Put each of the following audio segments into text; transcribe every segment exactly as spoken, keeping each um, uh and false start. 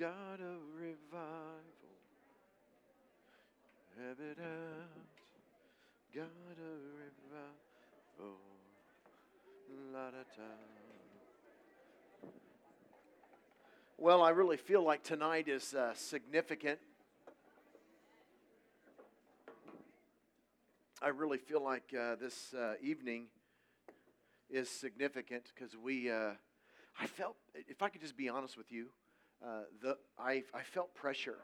God of revival. Have it out, God of revival. La da da. Well, I really feel like tonight is uh, significant. I really feel like uh, this uh, evening is significant because we, uh, I felt, if I could just be honest with you, uh, the I, I felt pressure.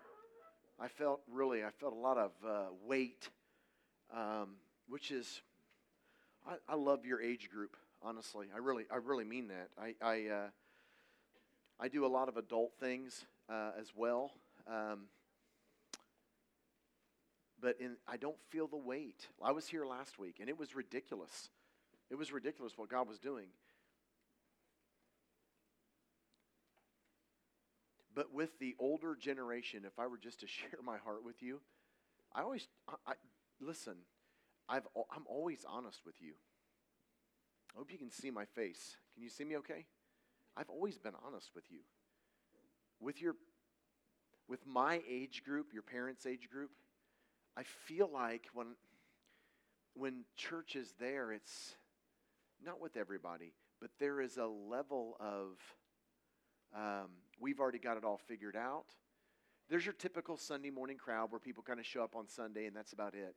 I felt really, I felt a lot of uh, weight, um, which is, I, I love your age group, honestly. I really, I really mean that. I, I, uh, I do a lot of adult things uh, as well, um, but in, I don't feel the weight. I was here last week, and it was ridiculous. It was ridiculous what God was doing. But with the older generation, if I were just to share my heart with you, I always, I, I, listen, I've, I'm always honest with you. I hope you can see my face. Can you see me okay? I've always been honest with you. With your, with my age group, your parents' age group, I feel like when when church is there, it's not with everybody, but there is a level of um, we've already got it all figured out. There's your typical Sunday morning crowd where people kind of show up on Sunday and that's about it.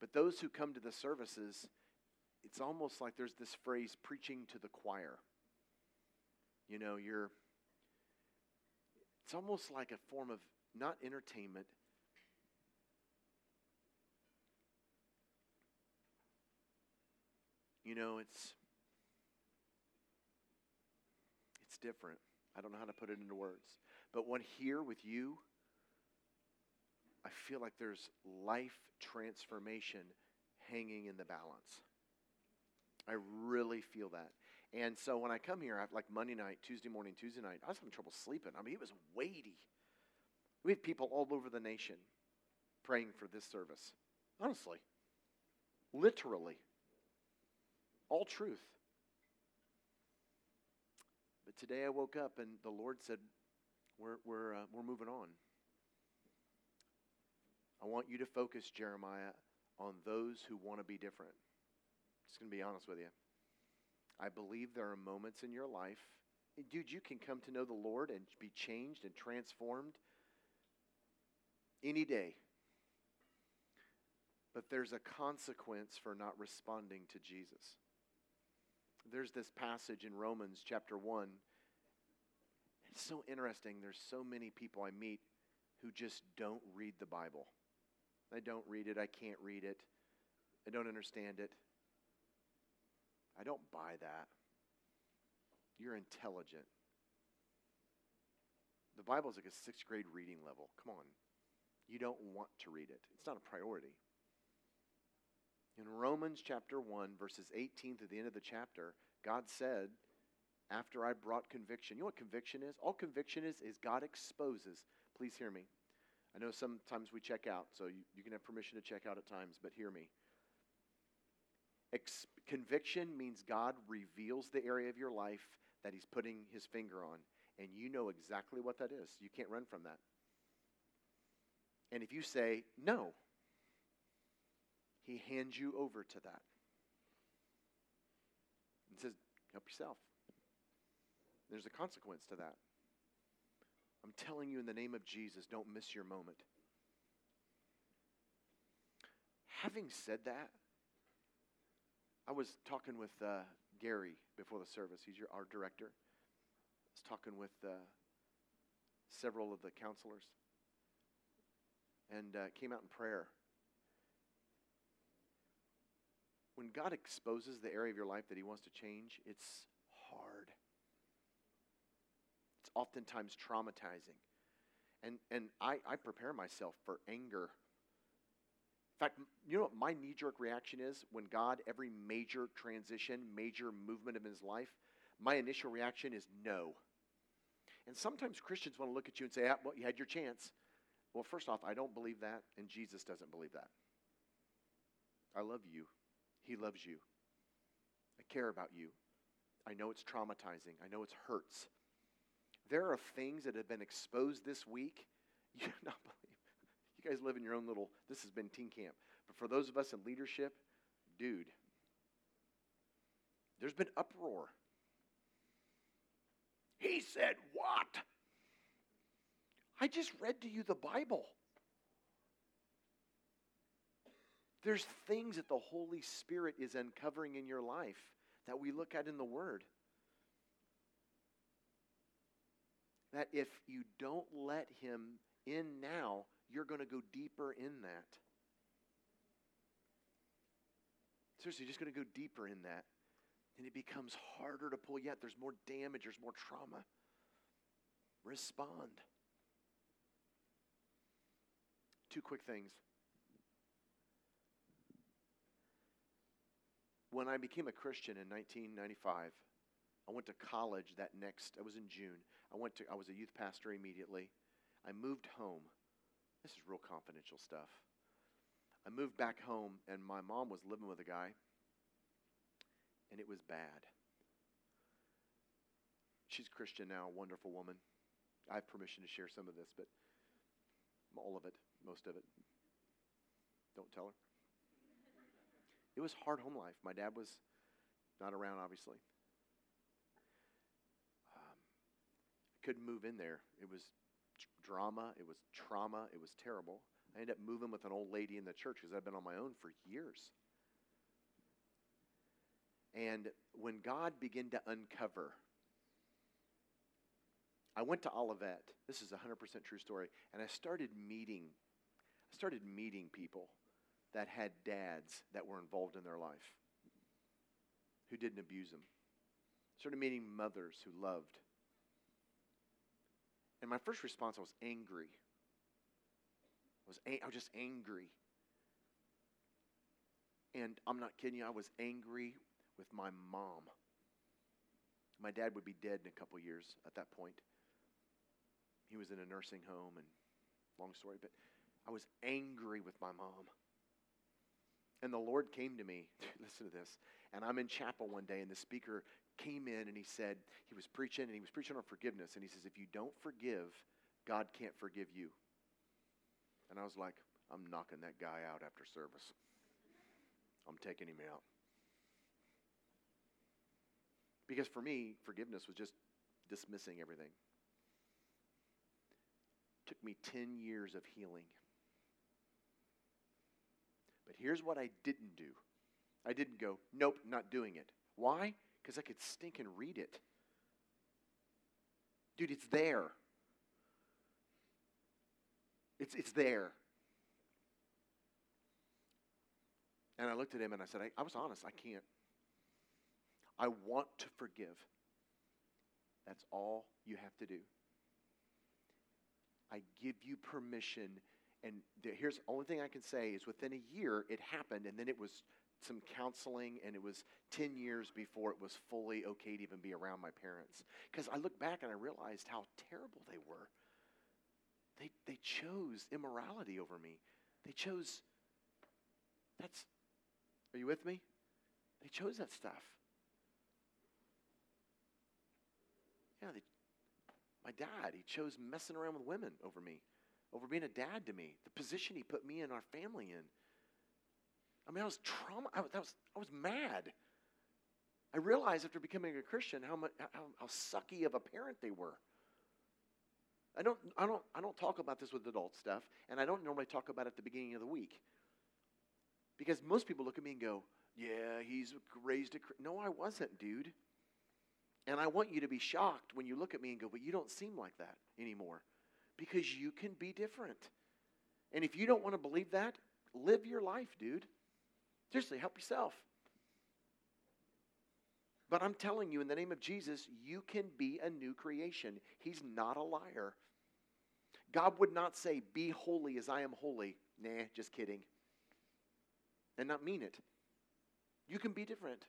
But those who come to the services, it's almost like there's this phrase, preaching to the choir. You know, you're, it's almost like a form of not entertainment, you know, it's, it's different. I don't know how to put it into words. But when here with you, I feel like there's life transformation hanging in the balance. I really feel that. And so when I come here, I've like Monday night, Tuesday morning, Tuesday night, I was having trouble sleeping. I mean, it was weighty. We had people all over the nation praying for this service. Honestly. Literally. All truth. But today I woke up and the Lord said, we're, we're, uh, we're moving on. I want you to focus, Jeremiah, on those who want to be different. Just going to be honest with you. I believe there are moments in your life, dude, you can come to know the Lord and be changed and transformed any day. But there's a consequence for not responding to Jesus. There's this passage in Romans chapter one. It's so interesting. There's so many people I meet who just don't read the Bible. I don't read it. I can't read it. I don't understand it. I don't buy that. You're intelligent. The Bible is like a sixth grade reading level. Come on. You don't want to read it. It's not a priority. In Romans chapter one, verses eighteen to the end of the chapter, God said, after I brought conviction, you know what conviction is? All conviction is, is God exposes. Please hear me. I know sometimes we check out, so you, you can have permission to check out at times, but hear me. Ex- conviction means God reveals the area of your life that he's putting his finger on, and you know exactly what that is. You can't run from that. And if you say no, he hands you over to that. He says, help yourself. There's a consequence to that. I'm telling you in the name of Jesus, don't miss your moment. Having said that, I was talking with uh, Gary before the service. He's your, our director. I was talking with uh, several of the counselors and uh, came out in prayer. When God exposes the area of your life that he wants to change, it's hard. It's oftentimes traumatizing. And and I, I prepare myself for anger. In fact, you know what my knee-jerk reaction is when God, every major transition, major movement of his life, my initial reaction is no. And sometimes Christians want to look at you and say, ah, well, you had your chance. Well, first off, I don't believe that, and Jesus doesn't believe that. I love you. He loves you. I care about you. I know it's traumatizing. I know it hurts. There are things that have been exposed this week. You cannot believe. You guys live in your own little, this has been teen camp. But for those of us in leadership, dude, there's been uproar. He said what? I just read to you the Bible. There's things that the Holy Spirit is uncovering in your life that we look at in the Word. That if you don't let Him in now, you're going to go deeper in that. Seriously, you're just going to go deeper in that. And it becomes harder to pull yet. There's more damage. There's more trauma. Respond. Two quick things. When I became a Christian in nineteen ninety-five, I went to college that next, I was in June. I went to, I was a youth pastor immediately. I moved home. This is real confidential stuff. I moved back home, and my mom was living with a guy, and it was bad. She's a Christian now, a wonderful woman. I have permission to share some of this, but all of it, most of it. Don't tell her. It was hard home life. My dad was not around, obviously. Um, I couldn't move in there. It was t- drama. It was trauma. It was terrible. I ended up moving with an old lady in the church because I'd been on my own for years. And when God began to uncover, I went to Olivet. This is a one hundred percent true story. And I started meeting, I started meeting people that had dads that were involved in their life, who didn't abuse them. I started meeting mothers who loved. And my first response, I was angry. I was, ang- I was just angry. And I'm not kidding you, I was angry with my mom. My dad would be dead in a couple years at that point. He was in a nursing home, and long story, but I was angry with my mom. And the Lord came to me, listen to this, and I'm in chapel one day, and the speaker came in, and he said, he was preaching, and he was preaching on forgiveness, and he says, if you don't forgive, God can't forgive you. And I was like, I'm knocking that guy out after service. I'm taking him out. Because for me, forgiveness was just dismissing everything. It took me ten years of healing. But here's what I didn't do. I didn't go, nope, not doing it. Why? Because I could stink and read it. Dude, it's there. It's it's there. And I looked at him and I said, I, I was honest, I can't. I want to forgive. That's all you have to do. I give you permission. And the, here's the only thing I can say is within a year it happened, and then it was some counseling, and it was ten years before it was fully okay to even be around my parents. Because I look back and I realized how terrible they were. They they chose immorality over me. They chose, that's, are you with me? They chose that stuff. Yeah, they, my dad, he chose messing around with women over me. Over being a dad to me, the position he put me and our family in. I mean, I was trauma. I was, I was, I was mad. I realized after becoming a Christian how much, how, how sucky of a parent they were. I don't, I don't, I don't talk about this with adult stuff, and I don't normally talk about it at the beginning of the week, because most people look at me and go, "Yeah, he's raised a." No, I wasn't, dude. And I want you to be shocked when you look at me and go, "But you don't seem like that anymore." Because you can be different. And if you don't want to believe that, live your life, dude. Seriously, help yourself. But I'm telling you, in the name of Jesus, you can be a new creation. He's not a liar. God would not say, be holy as I am holy. Nah, just kidding. And not mean it. You can be different.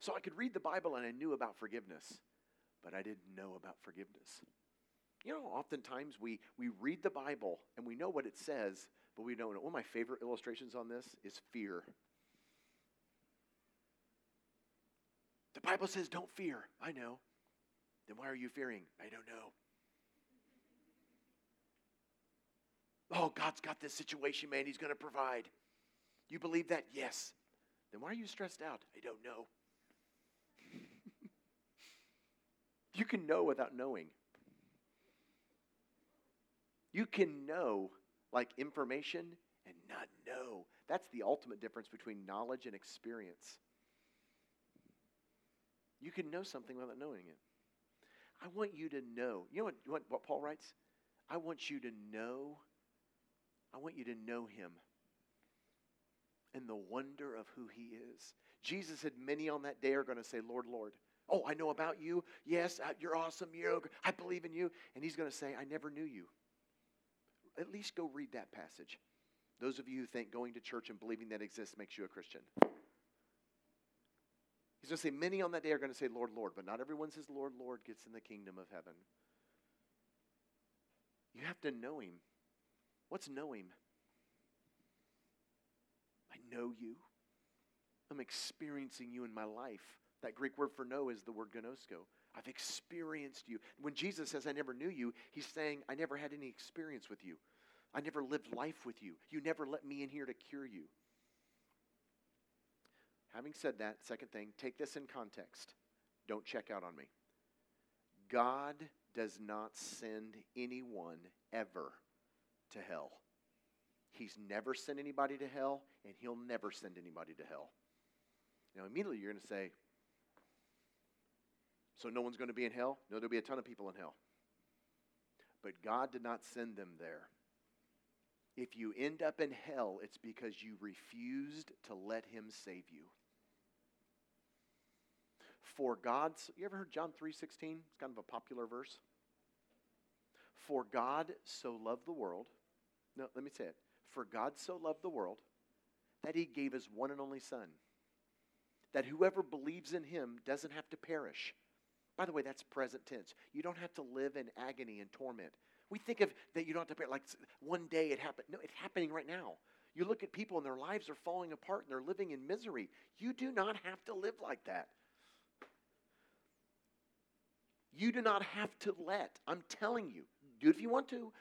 So I could read the Bible and I knew about forgiveness, but I didn't know about forgiveness. You know, oftentimes we, we read the Bible and we know what it says, but we don't know. One of my favorite illustrations on this is fear. The Bible says don't fear. I know. Then why are you fearing? I don't know. Oh, God's got this situation, man. He's going to provide. You believe that? Yes. Then why are you stressed out? I don't know. You can know without knowing. You can know like information and not know. That's the ultimate difference between knowledge and experience. You can know something without knowing it. I want you to know. You know what, what, what Paul writes? I want you to know. I want you to know him and the wonder of who he is. Jesus said many on that day are going to say, Lord, Lord. Oh, I know about you. Yes, you're awesome. You're, I believe in you. And he's going to say, I never knew you. At least go read that passage. Those of you who think going to church and believing that exists makes you a Christian. He's going to say, many on that day are going to say, Lord, Lord. But not everyone says, Lord, Lord, gets in the kingdom of heaven. You have to know him. What's know him? I know you. I'm experiencing you in my life. That Greek word for know is the word gnosko. I've experienced you. When Jesus says, I never knew you, he's saying, I never had any experience with you. I never lived life with you. You never let me in here to cure you. Having said that, second thing, take this in context. Don't check out on me. God does not send anyone ever to hell. He's never sent anybody to hell, and he'll never send anybody to hell. Now, immediately you're going to say, so no one's going to be in hell? No, there'll be a ton of people in hell. But God did not send them there. If you end up in hell, it's because you refused to let him save you. For God, you ever heard John three sixteen? It's kind of a popular verse. For God so loved the world. No, let me say it. For God so loved the world that he gave his one and only son. That whoever believes in him doesn't have to perish. By the way, that's present tense. You don't have to live in agony and torment. We think of that you don't have to, like one day it happened. No, it's happening right now. You look at people and their lives are falling apart and they're living in misery. You do not have to live like that. You do not have to let, I'm telling you, do it if you want to,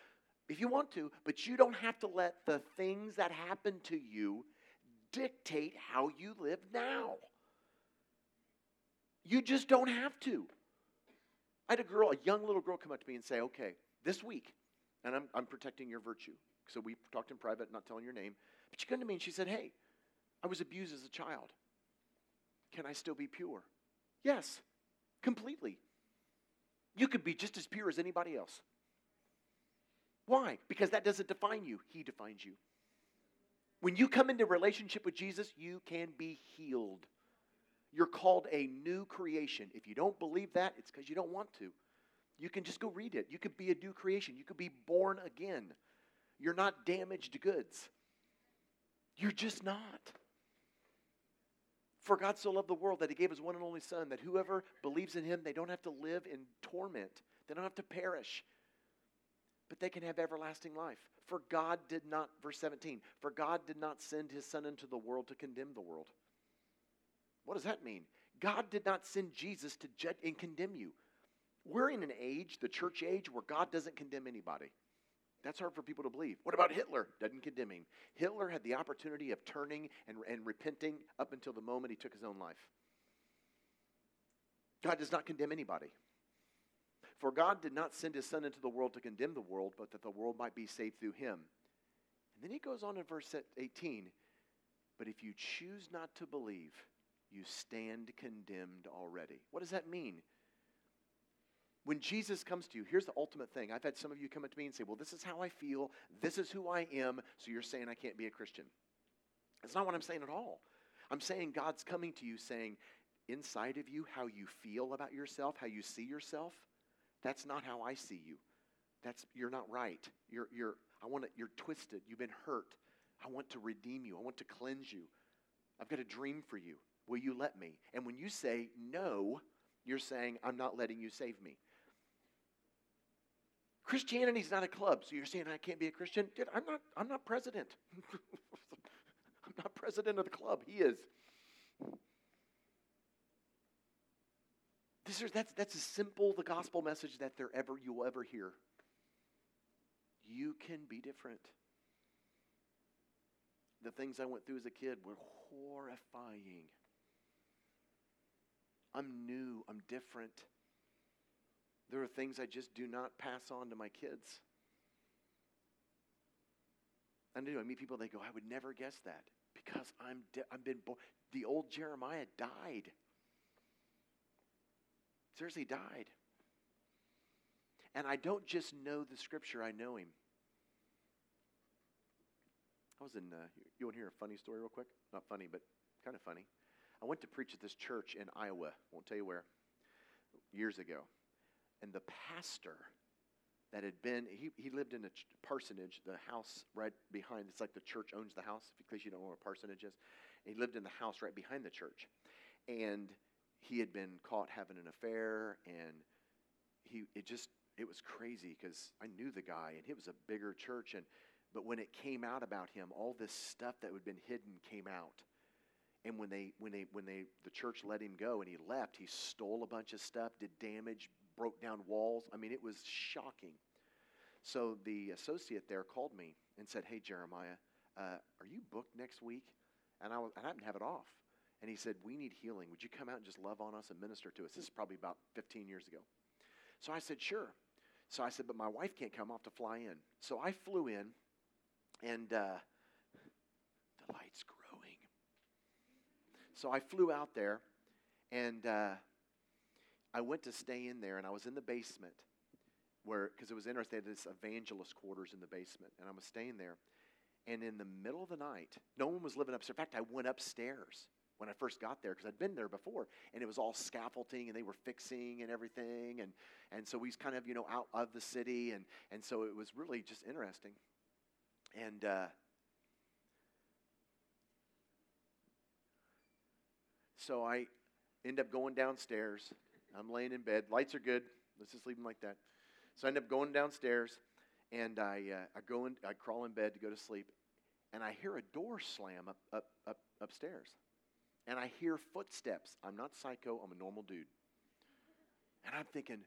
if you want to, but you don't have to let the things that happen to you dictate how you live now. You just don't have to. I had a girl, a young little girl come up to me and say, okay, this week, and I'm, I'm protecting your virtue. So we talked in private, not telling your name. But she came to me and she said, hey, I was abused as a child. Can I still be pure? Yes, completely. You could be just as pure as anybody else. Why? Because that doesn't define you. He defines you. When you come into relationship with Jesus, you can be healed. You're called a new creation. If you don't believe that, it's because you don't want to. You can just go read it. You could be a new creation. You could be born again. You're not damaged goods. You're just not. For God so loved the world that he gave his one and only son, that whoever believes in him, they don't have to live in torment. They don't have to perish. But they can have everlasting life. For God did not, verse seventeen, for God did not send his son into the world to condemn the world. What does that mean? God did not send Jesus to judge and condemn you. We're in an age, the church age, where God doesn't condemn anybody. That's hard for people to believe. What about Hitler? Doesn't condemn him. Hitler had the opportunity of turning and, and repenting up until the moment he took his own life. God does not condemn anybody. For God did not send his son into the world to condemn the world, but that the world might be saved through him. And then he goes on in verse eighteen, but if you choose not to believe, you stand condemned already. What does that mean? When Jesus comes to you, here's the ultimate thing. I've had some of you come up to me and say, well, this is how I feel. This is who I am. So you're saying I can't be a Christian. That's not what I'm saying at all. I'm saying God's coming to you saying, inside of you, how you feel about yourself, how you see yourself, that's not how I see you. That's, you're not right. You're, you're, I want to, you're twisted. You've been hurt. I want to redeem you. I want to cleanse you. I've got a dream for you. Will you let me? And when you say no, you're saying, I'm not letting you save me. Christianity is not a club, so you're saying I can't be a Christian? Dude, I'm not, I'm not president. I'm not president of the club. He is. Because that's, that's as simple the gospel message that there ever you'll ever hear. You can be different. The things I went through as a kid were horrifying. I'm new. I'm different. There are things I just do not pass on to my kids. I do. I meet people, they go, I would never guess that because I'm de- I've been born. The old Jeremiah died. Seriously died. And I don't just know the scripture, I know him. I was in, uh, you want to hear a funny story real quick? Not funny, but kind of funny. I went to preach at this church in Iowa, won't tell you where, years ago. And the pastor that had been, he, he lived in a ch- parsonage, the house right behind, it's like the church owns the house, because you don't know what a parsonage is. And he lived in the house right behind the church. And he had been caught having an affair, and he it just, it was crazy, because I knew the guy, and it was a bigger church, and but when it came out about him, all this stuff that had been hidden came out. And when they, when they, when they, the church let him go and he left, he stole a bunch of stuff, did damage, broke down walls. I mean, it was shocking. So the associate there called me and said, "Hey, Jeremiah, uh, are you booked next week?" And I, was, I happened to have it off. And he said, "We need healing. Would you come out and just love on us and minister to us?" This is probably about fifteen years ago. So I said, "Sure." So I said, "But my wife can't come off to fly in." So I flew in, and uh, the light's growing. So I flew out there, and uh, I went to stay in there, and I was in the basement, where because it was interesting, they had this evangelist quarters in the basement, and I was staying there. And in the middle of the night, no one was living upstairs. In fact, I went upstairs when I first got there, because I'd been there before, and it was all scaffolding, and they were fixing and everything, and and so we was kind of, you know, out of the city, and and so it was really just interesting. And uh, so I end up going downstairs. I'm laying in bed. Lights are good. Let's just leave them like that. So I end up going downstairs, and I uh, I go in, I crawl in bed to go to sleep, and I hear a door slam up up up upstairs. And I hear footsteps. I'm not psycho. I'm a normal dude. And I'm thinking,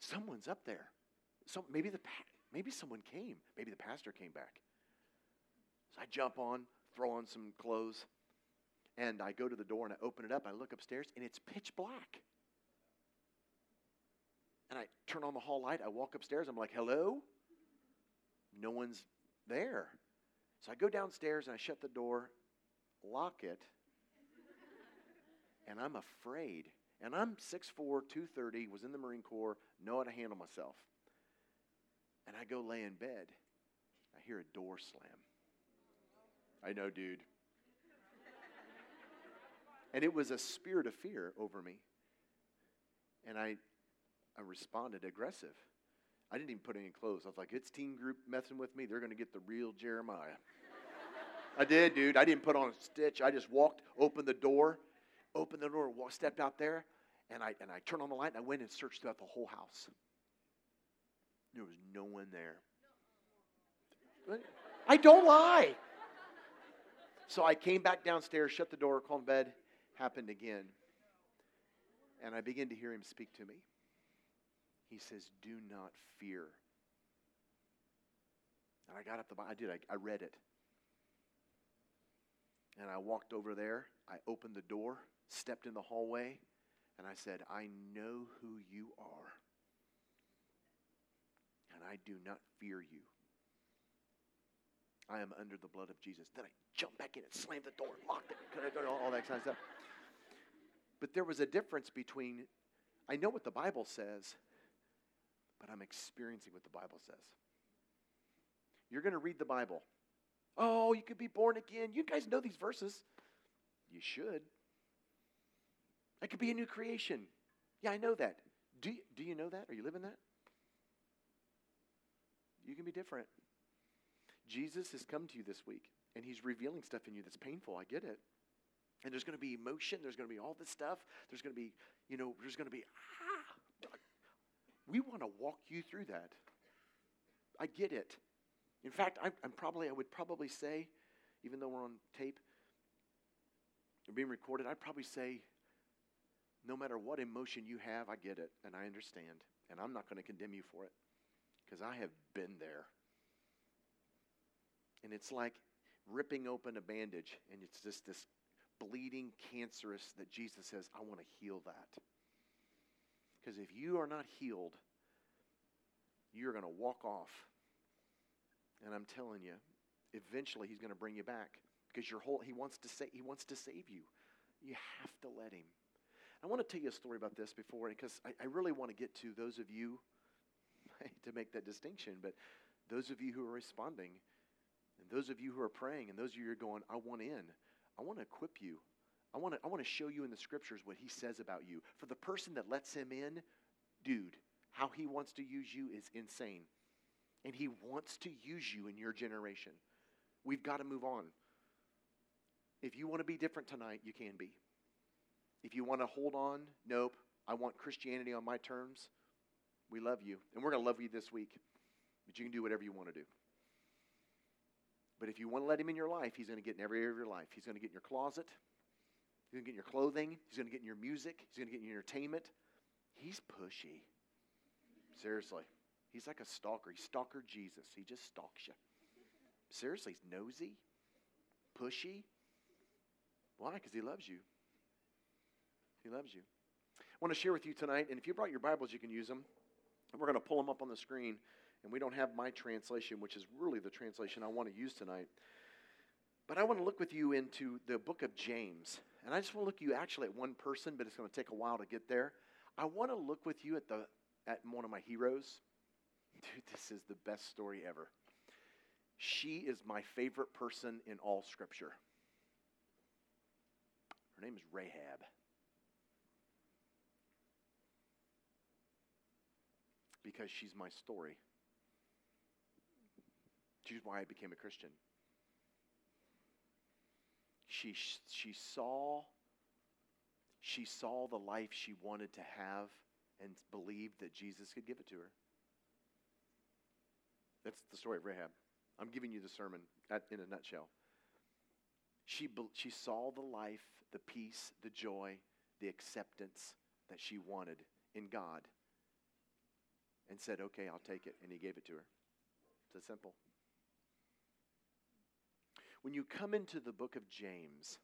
someone's up there. So maybe the pa- maybe someone came. Maybe the pastor came back. So I jump on, throw on some clothes, and I go to the door and I open it up. I look upstairs, and it's pitch black. And I turn on the hall light. I walk upstairs. I'm like, "Hello?" No one's there. So I go downstairs and I shut the door, lock it. And I'm afraid. And I'm six foot four, two thirty, was in the Marine Corps, know how to handle myself. And I go lay in bed. I hear a door slam. I know, dude. And it was a spirit of fear over me. And I I responded aggressive. I didn't even put any clothes. I was like, it's team group messing with me. They're going to get the real Jeremiah. I did, dude. I didn't put on a stitch. I just walked, opened the door. Opened the door, stepped out there, and I and I turned on the light, and I went and searched throughout the whole house. There was no one there. I don't lie. So I came back downstairs, shut the door, called bed, happened again. And I began to hear him speak to me. He says, "Do not fear." And I got up the Bible. I did. I, I read it. And I walked over there. I opened the door, stepped in the hallway, and I said, "I know who you are, and I do not fear you. I am under the blood of Jesus." Then I jumped back in and slammed the door, locked it, could I go to all that kind of stuff. But there was a difference between, I know what the Bible says, but I'm experiencing what the Bible says. You're going to read the Bible. "Oh, you could be born again. You guys know these verses." You should. "I could be a new creation." Yeah, I know that. Do you, do you know that? Are you living that? You can be different. Jesus has come to you this week, and he's revealing stuff in you that's painful. I get it. And there's going to be emotion. There's going to be all this stuff. There's going to be, you know, there's going to be, ah. We want to walk you through that. I get it. In fact, I'm, I'm probably, I would probably say, even though we're on tape, being recorded, I'd probably say No matter what emotion you have, I get it, and I understand, and I'm not going to condemn you for it because I have been there. And it's like ripping open a bandage, and it's just this bleeding, cancerous that Jesus says, I want to heal that. Because if you are not healed, you're going to walk off. And I'm telling you, eventually he's going to bring you back because your whole he wants to say he wants to save you. You have to let him. I want to tell you a story about this before, because I, I really want to get to those of you, I hate to make that distinction, but those of you who are responding, and those of you who are praying, and those of you who are going, I want in. I want to equip you. I want to, I want to show you in the scriptures what he says about you. For the person that lets him in, dude, how he wants to use you is insane. And he wants to use you in your generation. We've got to move on. If you want to be different tonight, you can be. If you want to hold on, nope, I want Christianity on my terms, we love you. And we're going to love you this week. But you can do whatever you want to do. But if you want to let him in your life, he's going to get in every area of your life. He's going to get in your closet. He's going to get in your clothing. He's going to get in your music. He's going to get in your entertainment. He's pushy. Seriously. He's like a stalker. He stalkered Jesus. He just stalks you. Seriously, he's nosy, pushy. Why? Because he loves you. He loves you. I want to share with you tonight, and if you brought your Bibles, you can use them. And we're going to pull them up on the screen. And we don't have my translation, which is really the translation I want to use tonight. But I want to look with you into the book of James. And I just want to look you actually at one person, but it's going to take a while to get there. I want to look with you at the at one of my heroes. Dude, this is the best story ever. She is my favorite person in all Scripture. Her name is Rahab. Because she's my story. She's why I became a Christian. She she saw she saw the life she wanted to have and believed that Jesus could give it to her. That's the story of Rahab. I'm giving you the sermon at, in a nutshell. She she saw the life, the peace, the joy, the acceptance that she wanted in God and said, okay, I'll take it, and he gave it to her. It's that simple. When you come into the book of James,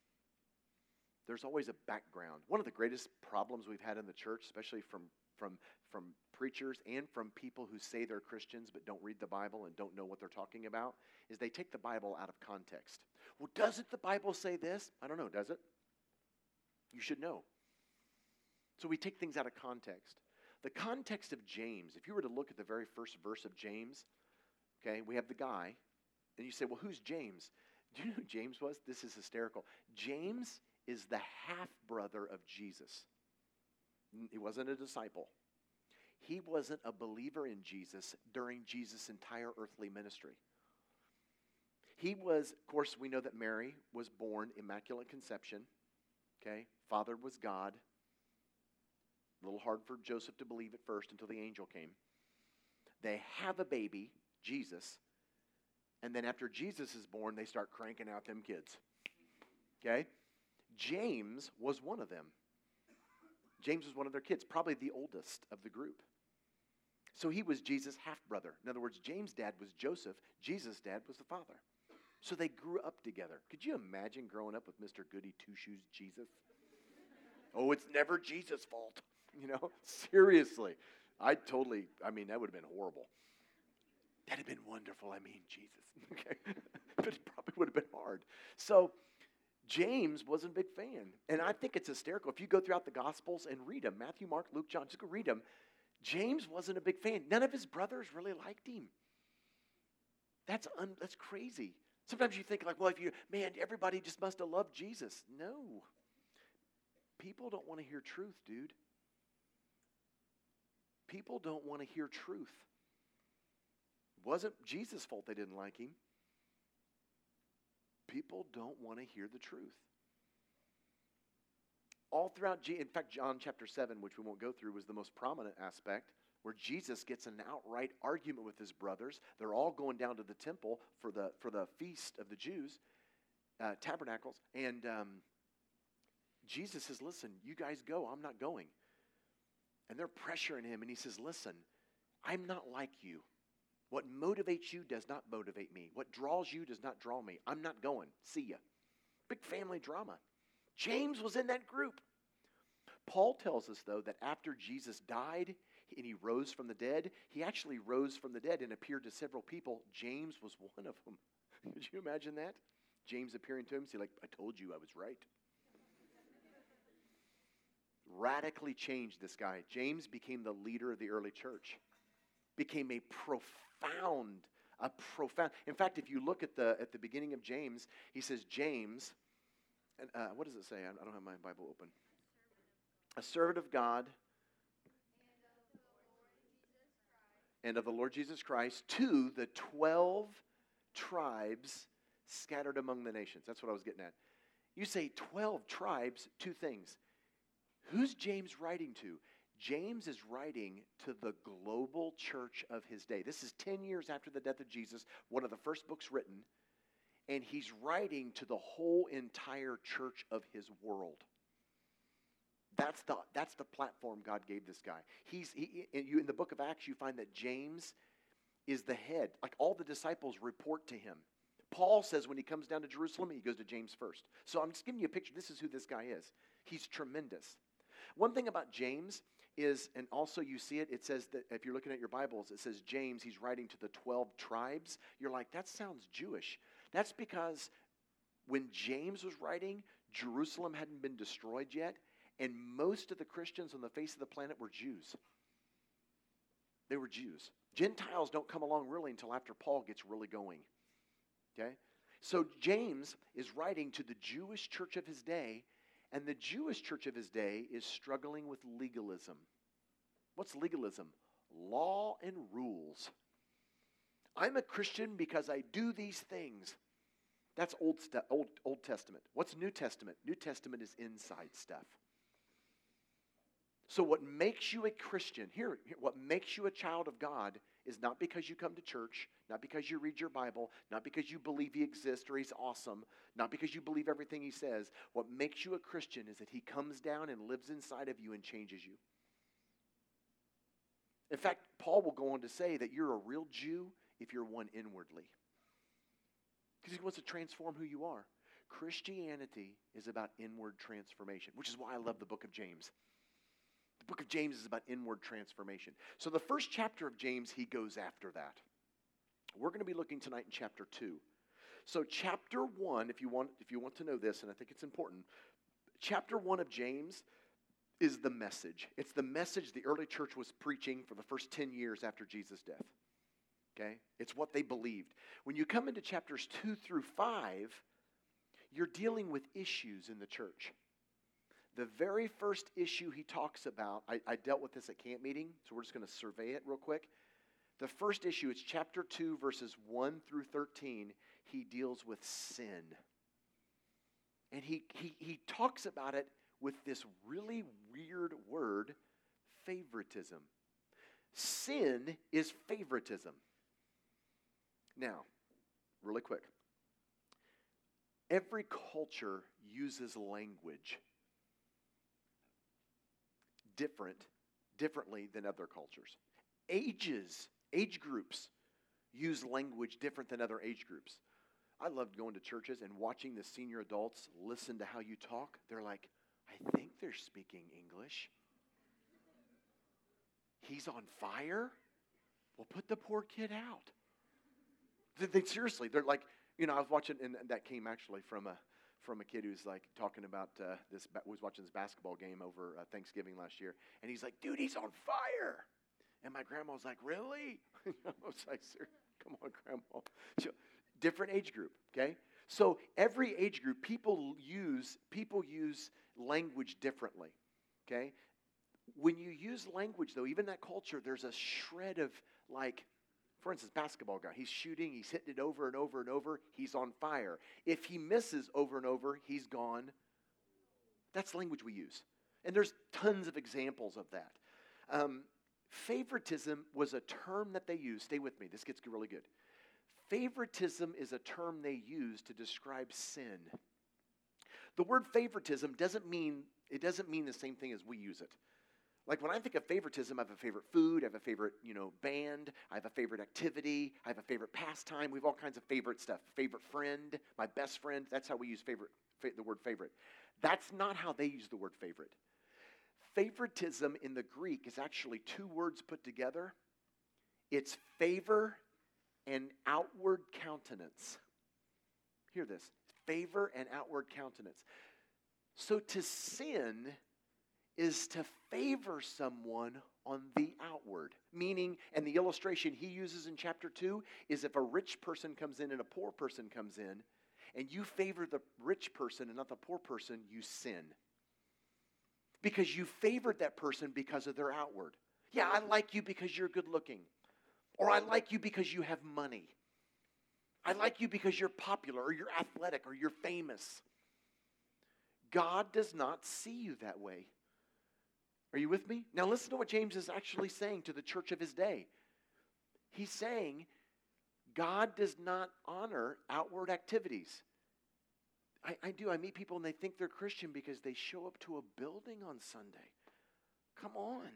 there's always a background. One of the greatest problems we've had in the church, especially from, from, from preachers and from people who say they're Christians but don't read the Bible and don't know what they're talking about, is they take the Bible out of context. Well, doesn't the Bible say this? I don't know, does it? You should know. So we take things out of context. The context of James, if you were to look at the very first verse of James, okay, we have the guy, and you say, well, who's James? Do you know who James was? This is hysterical. James is the half-brother of Jesus. He wasn't a disciple. He wasn't a believer in Jesus during Jesus' entire earthly ministry. He was, of course, we know that Mary was born Immaculate Conception. Okay? Father was God. A little hard for Joseph to believe at first until the angel came. They have a baby, Jesus. And then after Jesus is born, they start cranking out them kids. Okay? James was one of them. James was one of their kids, probably the oldest of the group. So he was Jesus' half-brother. In other words, James' dad was Joseph. Jesus' dad was the father. So they grew up together. Could you imagine growing up with Mister Goody Two-Shoes Jesus? Oh, it's never Jesus' fault. You know? Seriously. I totally, I mean, that would have been horrible. That'd have been wonderful. I mean, Jesus. Okay. But it probably would have been hard. So James wasn't a big fan. And I think it's hysterical. If you go throughout the Gospels and read them, Matthew, Mark, Luke, John, just go read them. James wasn't a big fan. None of his brothers really liked him. That's un- that's crazy. Sometimes you think like, well, if you, man, everybody just must have loved Jesus. No. People don't want to hear truth, dude. People don't want to hear truth. Wasn't Jesus' fault they didn't like him. People don't want to hear the truth. All throughout, G- in fact, John chapter seven, which we won't go through, was the most prominent aspect where Jesus gets an outright argument with his brothers. They're all going down to the temple for the for the feast of the Jews, uh, tabernacles, and um, Jesus says, listen, you guys go. I'm not going. And they're pressuring him, and he says, listen, I'm not like you. What motivates you does not motivate me. What draws you does not draw me. I'm not going. See ya. Big family drama. James was in that group. Paul tells us, though, that after Jesus died and he rose from the dead, he actually rose from the dead and appeared to several people. James was one of them. Could you imagine that? James appearing to him, he's like, I told you I was right. Radically changed this guy. James became the leader of the early church. Became a profound, a profound. In fact, if you look at the at the beginning of James, he says, James, and uh, what does it say? I, I don't have my Bible open. A servant of God and of the Lord Jesus Christ to the twelve tribes scattered among the nations. That's what I was getting at. You say twelve tribes, two things. Who's James writing to? James is writing to the global church of his day. This is ten years after the death of Jesus, one of the first books written, and he's writing to the whole entire church of his world. That's the, that's the platform God gave this guy. He's he, in, you, in the book of Acts, you find that James is the head. Like all the disciples report to him. Paul says when he comes down to Jerusalem, he goes to James first. So I'm just giving you a picture. This is who this guy is. He's tremendous. One thing about James is, and also you see it, it says that if you're looking at your Bibles, it says James, he's writing to the twelve tribes. You're like, that sounds Jewish. That's because when James was writing, Jerusalem hadn't been destroyed yet, and most of the Christians on the face of the planet were Jews. They were Jews. Gentiles don't come along really until after Paul gets really going. Okay? So James is writing to the Jewish church of his day, and the Jewish church of his day is struggling with legalism. What's legalism? Law and rules. I'm a Christian because I do these things. That's Old stu- Old Old Testament. What's New Testament? New Testament is inside stuff. So what makes you a Christian, here, here, what makes you a child of God is not because you come to church, not because you read your Bible, not because you believe he exists or he's awesome, not because you believe everything he says. What makes you a Christian is that he comes down and lives inside of you and changes you. In fact, Paul will go on to say that you're a real Jew if you're one inwardly. Because he wants to transform who you are. Christianity is about inward transformation, which is why I love the book of James. The book of James is about inward transformation. So the first chapter of James, he goes after that. We're going to be looking tonight in chapter two. So chapter one, if you want, if you want to know this, and I think it's important, chapter one of James is the message. It's the message the early church was preaching for the first ten years after Jesus' death. Okay? It's what they believed. When you come into chapters two through five, you're dealing with issues in the church. The very first issue he talks about, I, I dealt with this at camp meeting, so we're just going to survey it real quick. The first issue, it's chapter two, verses one through thirteen. He deals with sin. And he, he, he talks about it with this really weird word, favoritism. Sin is favoritism. Now, really quick. Every culture uses language different, differently than other cultures. Ages, age groups use language different than other age groups. I loved going to churches and watching the senior adults listen to how you talk. They're like, I think they're speaking English. He's on fire? Well, put the poor kid out. They, they, seriously, they're like, you know, I was watching, and that came actually from a, from a kid who's like talking about uh, this, ba- was watching this basketball game over uh, Thanksgiving last year, and he's like, dude, he's on fire. And my grandma's like, really? I was like, come on, grandma. So, different age group, okay? So every age group, people use people use language differently, okay? When you use language, though, even that culture, there's a shred of like, for instance, basketball guy, he's shooting, he's hitting it over and over and over, he's on fire. If he misses over and over, he's gone. That's language we use. And there's tons of examples of that. Um, favoritism was a term that they used. Stay with me, this gets really good. Favoritism is a term they used to describe sin. The word favoritism doesn't mean, it doesn't mean the same thing as we use it. Like when I think of favoritism, I have a favorite food, I have a favorite, you know, band, I have a favorite activity, I have a favorite pastime. We have all kinds of favorite stuff. Favorite friend, my best friend. That's how we use favorite, fa- the word favorite. That's not how they use the word favorite. Favoritism in the Greek is actually two words put together. It's favor and outward countenance. Hear this. Favor and outward countenance. So to sin is to favor someone on the outward. Meaning, and the illustration he uses in chapter two is if a rich person comes in and a poor person comes in, and you favor the rich person and not the poor person, you sin. Because you favored that person because of their outward. Yeah, I like you because you're good looking. Or I like you because you have money. I like you because you're popular or you're athletic or you're famous. God does not see you that way. Are you with me? Now listen to what James is actually saying to the church of his day. He's saying God does not honor outward activities. I, I do. I meet people and they think they're Christian because they show up to a building on Sunday. Come on.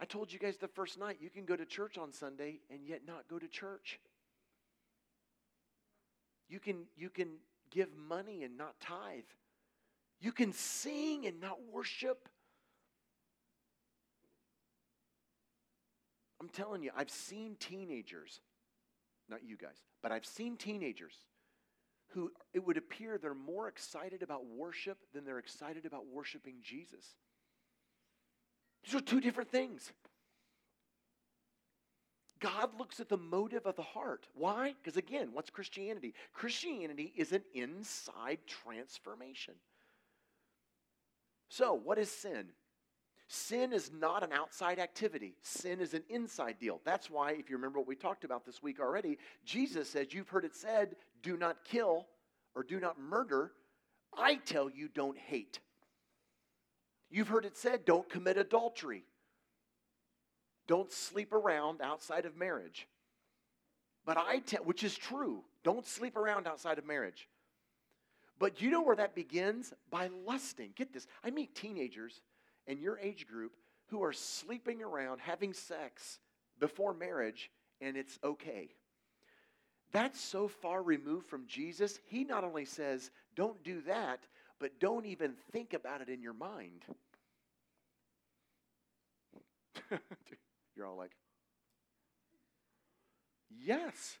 I told you guys the first night, you can go to church on Sunday and yet not go to church. You can, you can give money and not tithe. You can sing and not worship. I'm telling you, I've seen teenagers, not you guys, but I've seen teenagers who it would appear they're more excited about worship than they're excited about worshiping Jesus. These are two different things. God looks at the motive of the heart. Why? Because again, what's Christianity? Christianity is an inside transformation. So, what is sin? Sin is not an outside activity. Sin is an inside deal. That's why, if you remember what we talked about this week already, Jesus says, you've heard it said, do not kill or do not murder. I tell you, don't hate. You've heard it said, don't commit adultery. Don't sleep around outside of marriage. But I tell, which is true, don't sleep around outside of marriage. But you know where that begins? By lusting. Get this. I meet teenagers in your age group who are sleeping around, having sex before marriage, and it's okay. That's so far removed from Jesus. He not only says, don't do that, but don't even think about it in your mind. You're all like, yes.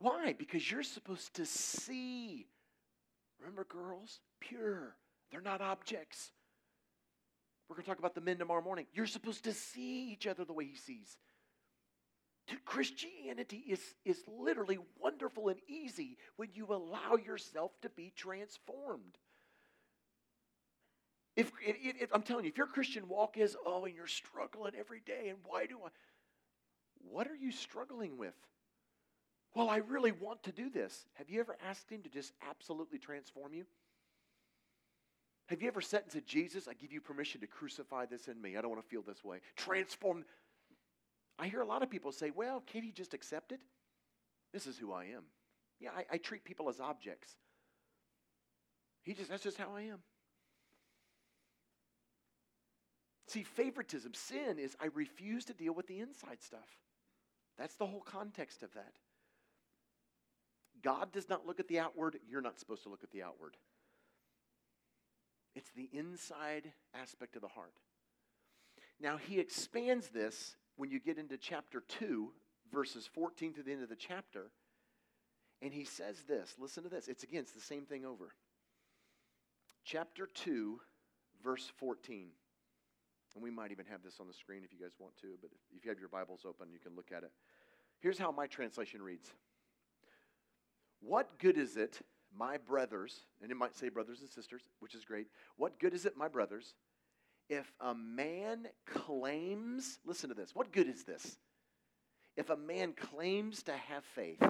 Why? Because you're supposed to see. Remember, girls, pure. They're not objects. We're going to talk about the men tomorrow morning. You're supposed to see each other the way he sees. Dude, Christianity is, is literally wonderful and easy when you allow yourself to be transformed. If, if, if I'm telling you, if your Christian walk is, oh, and you're struggling every day, and why do I? What are you struggling with? Well, I really want to do this. Have you ever asked him to just absolutely transform you? Have you ever said to Jesus, I give you permission to crucify this in me. I don't want to feel this way. Transform. I hear a lot of people say, well, can't he just accept it? This is who I am. Yeah, I, I treat people as objects. He just, that's just how I am. See, favoritism, sin is I refuse to deal with the inside stuff. That's the whole context of that. God does not look at the outward. You're not supposed to look at the outward. It's the inside aspect of the heart. Now, he expands this when you get into chapter two, verses fourteen to the end of the chapter, and he says this. Listen to this. It's again, it's the same thing over. Chapter two, verse fourteen. And we might even have this on the screen if you guys want to, but if you have your Bibles open, you can look at it. Here's how my translation reads. What good is it, my brothers, and it might say brothers and sisters, which is great. What good is it, my brothers, if a man claims, listen to this, what good is this? If a man claims to have faith,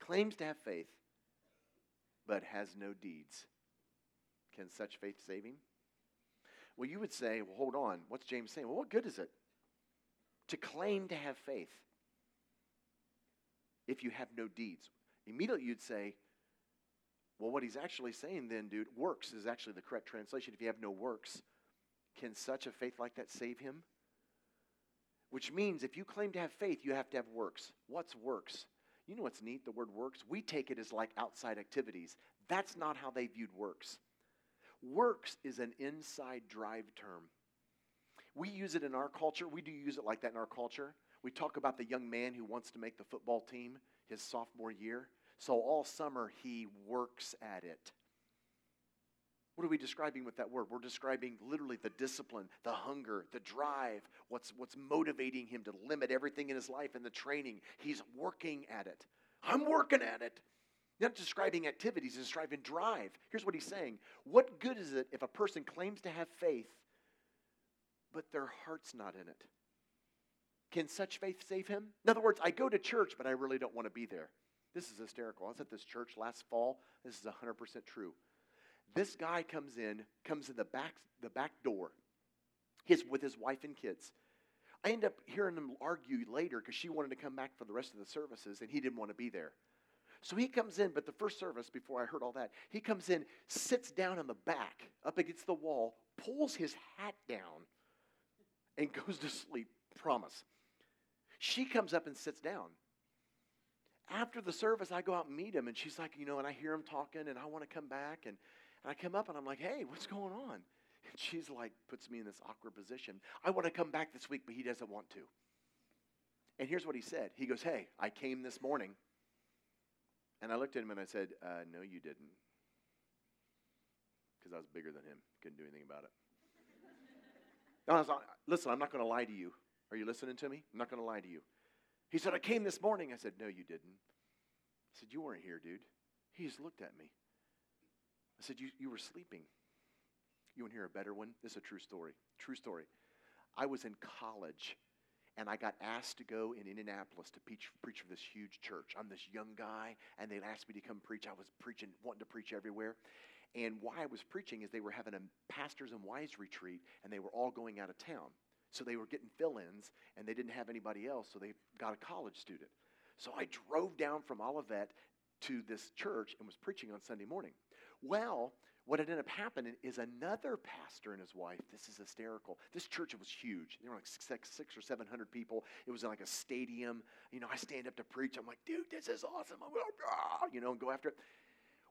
claims to have faith, but has no deeds, can such faith save him? Well, you would say, well, hold on, what's James saying? Well, what good is it to claim to have faith if you have no deeds? Immediately you'd say, Well, what he's actually saying then, dude, works is actually the correct translation. If you have no works, can such a faith like that save him? Which means if you claim to have faith, you have to have works. What's works? You know what's neat, the word works? We take it as like outside activities. That's not how they viewed works. Works is an inside drive term. We use it in our culture. We do use it like that in our culture. We talk about the young man who wants to make the football team his sophomore year. So all summer he works at it. What are we describing with that word? We're describing literally the discipline, the hunger, the drive, what's, what's motivating him to limit everything in his life and the training. He's working at it. I'm working at it. Not describing activities, it's describing drive. Here's what he's saying. What good is it if a person claims to have faith, but their heart's not in it? Can such faith save him? In other words, I go to church, but I really don't want to be there. This is hysterical. I was at this church last fall. This is one hundred percent true. This guy comes in, comes in the back, the back door his, with his wife and kids. I end up hearing them argue later because she wanted to come back for the rest of the services, and he didn't want to be there. So he comes in, but the first service, before I heard all that, he comes in, sits down in the back, up against the wall, pulls his hat down, and goes to sleep, promise. She comes up and sits down. After the service, I go out and meet him, and she's like, you know, and I hear him talking, and I want to come back, and, and I come up, and I'm like, hey, what's going on? And she's like, puts me in this awkward position. I want to come back this week, but he doesn't want to. And here's what he said. He goes, hey, I came this morning. And I looked at him, and I said, uh, no, you didn't, because I was bigger than him. Couldn't do anything about it. I was like, listen, I'm not going to lie to you. Are you listening to me? I'm not going to lie to you. He said, I came this morning. I said, no, you didn't. I said, you weren't here, dude. He just looked at me. I said, you, you were sleeping. You want to hear a better one? This is a true story. True story. I was in college, and I got asked to go in Indianapolis to preach, preach for this huge church. I'm this young guy, and they asked me to come preach. I was preaching, wanting to preach everywhere. And why I was preaching is they were having a pastors and wives retreat, and they were all going out of town. So they were getting fill-ins, and they didn't have anybody else, so they got a college student. So I drove down from Olivet to this church and was preaching on Sunday morning. Well, what ended up happening is another pastor and his wife, this is hysterical. This church was huge. There were like six, six or seven hundred people. It was in like a stadium. You know, I stand up to preach. I'm like, dude, this is awesome. I'm going, ah, you know, and go after it.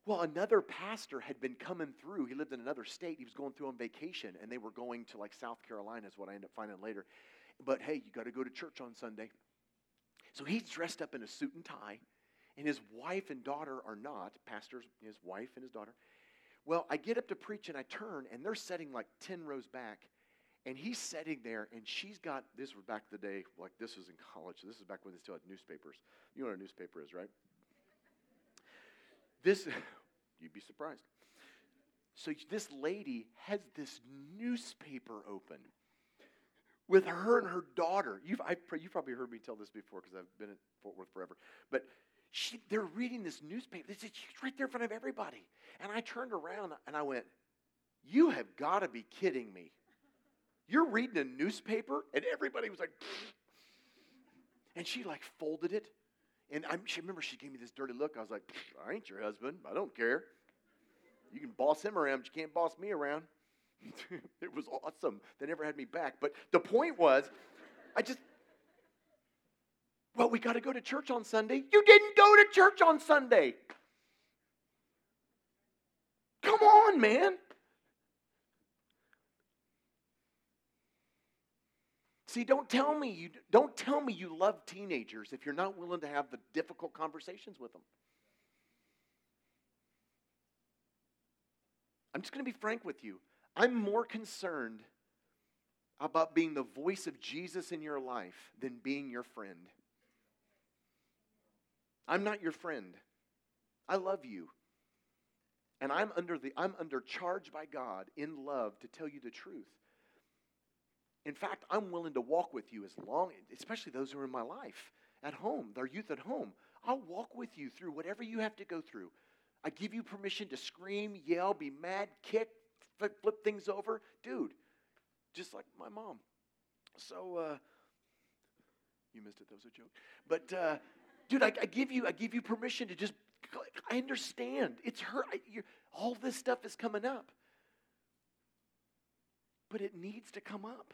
Well, another pastor had been coming through. He lived in another state. He was going through on vacation, and they were going to, like, South Carolina is what I ended up finding later. But, hey, you got to go to church on Sunday. So he's dressed up in a suit and tie, and his wife and daughter are not. Pastor's his wife and his daughter. Well, I get up to preach, and I turn, and they're sitting, like, ten rows back, and he's sitting there, and she's got, this was back the day, like, this was in college. This is back when they still had newspapers. You know what a newspaper is, right? This, you'd be surprised. So this lady has this newspaper open with her and her daughter. You've I, you've probably heard me tell this before because I've been at Fort Worth forever. But she, they're reading this newspaper. It's right there in front of everybody. And I turned around and I went, you have got to be kidding me. You're reading a newspaper? And everybody was like, pfft. And she like folded it. And I she, remember she gave me this dirty look. I was like, I ain't your husband. I don't care. You can boss him around, but you can't boss me around. It was awesome. They never had me back. But the point was, I just, well, we got to go to church on Sunday. You didn't go to church on Sunday. Come on, man. See, don't tell me you don't tell me you love teenagers if you're not willing to have the difficult conversations with them. I'm just going to be frank with you. I'm more concerned about being the voice of Jesus in your life than being your friend. I'm not your friend. I love you. And I'm under the I'm under charge by God in love to tell you the truth. In fact, I'm willing to walk with you as long, especially those who are in my life, at home, their youth at home. I'll walk with you through whatever you have to go through. I give you permission to scream, yell, be mad, kick, flip, flip things over. Dude, just like my mom. So, uh, you missed it, that was a joke. But, uh, dude, I, I give you I give you permission to just I understand. It's her. I, all this stuff is coming up. But it needs to come up.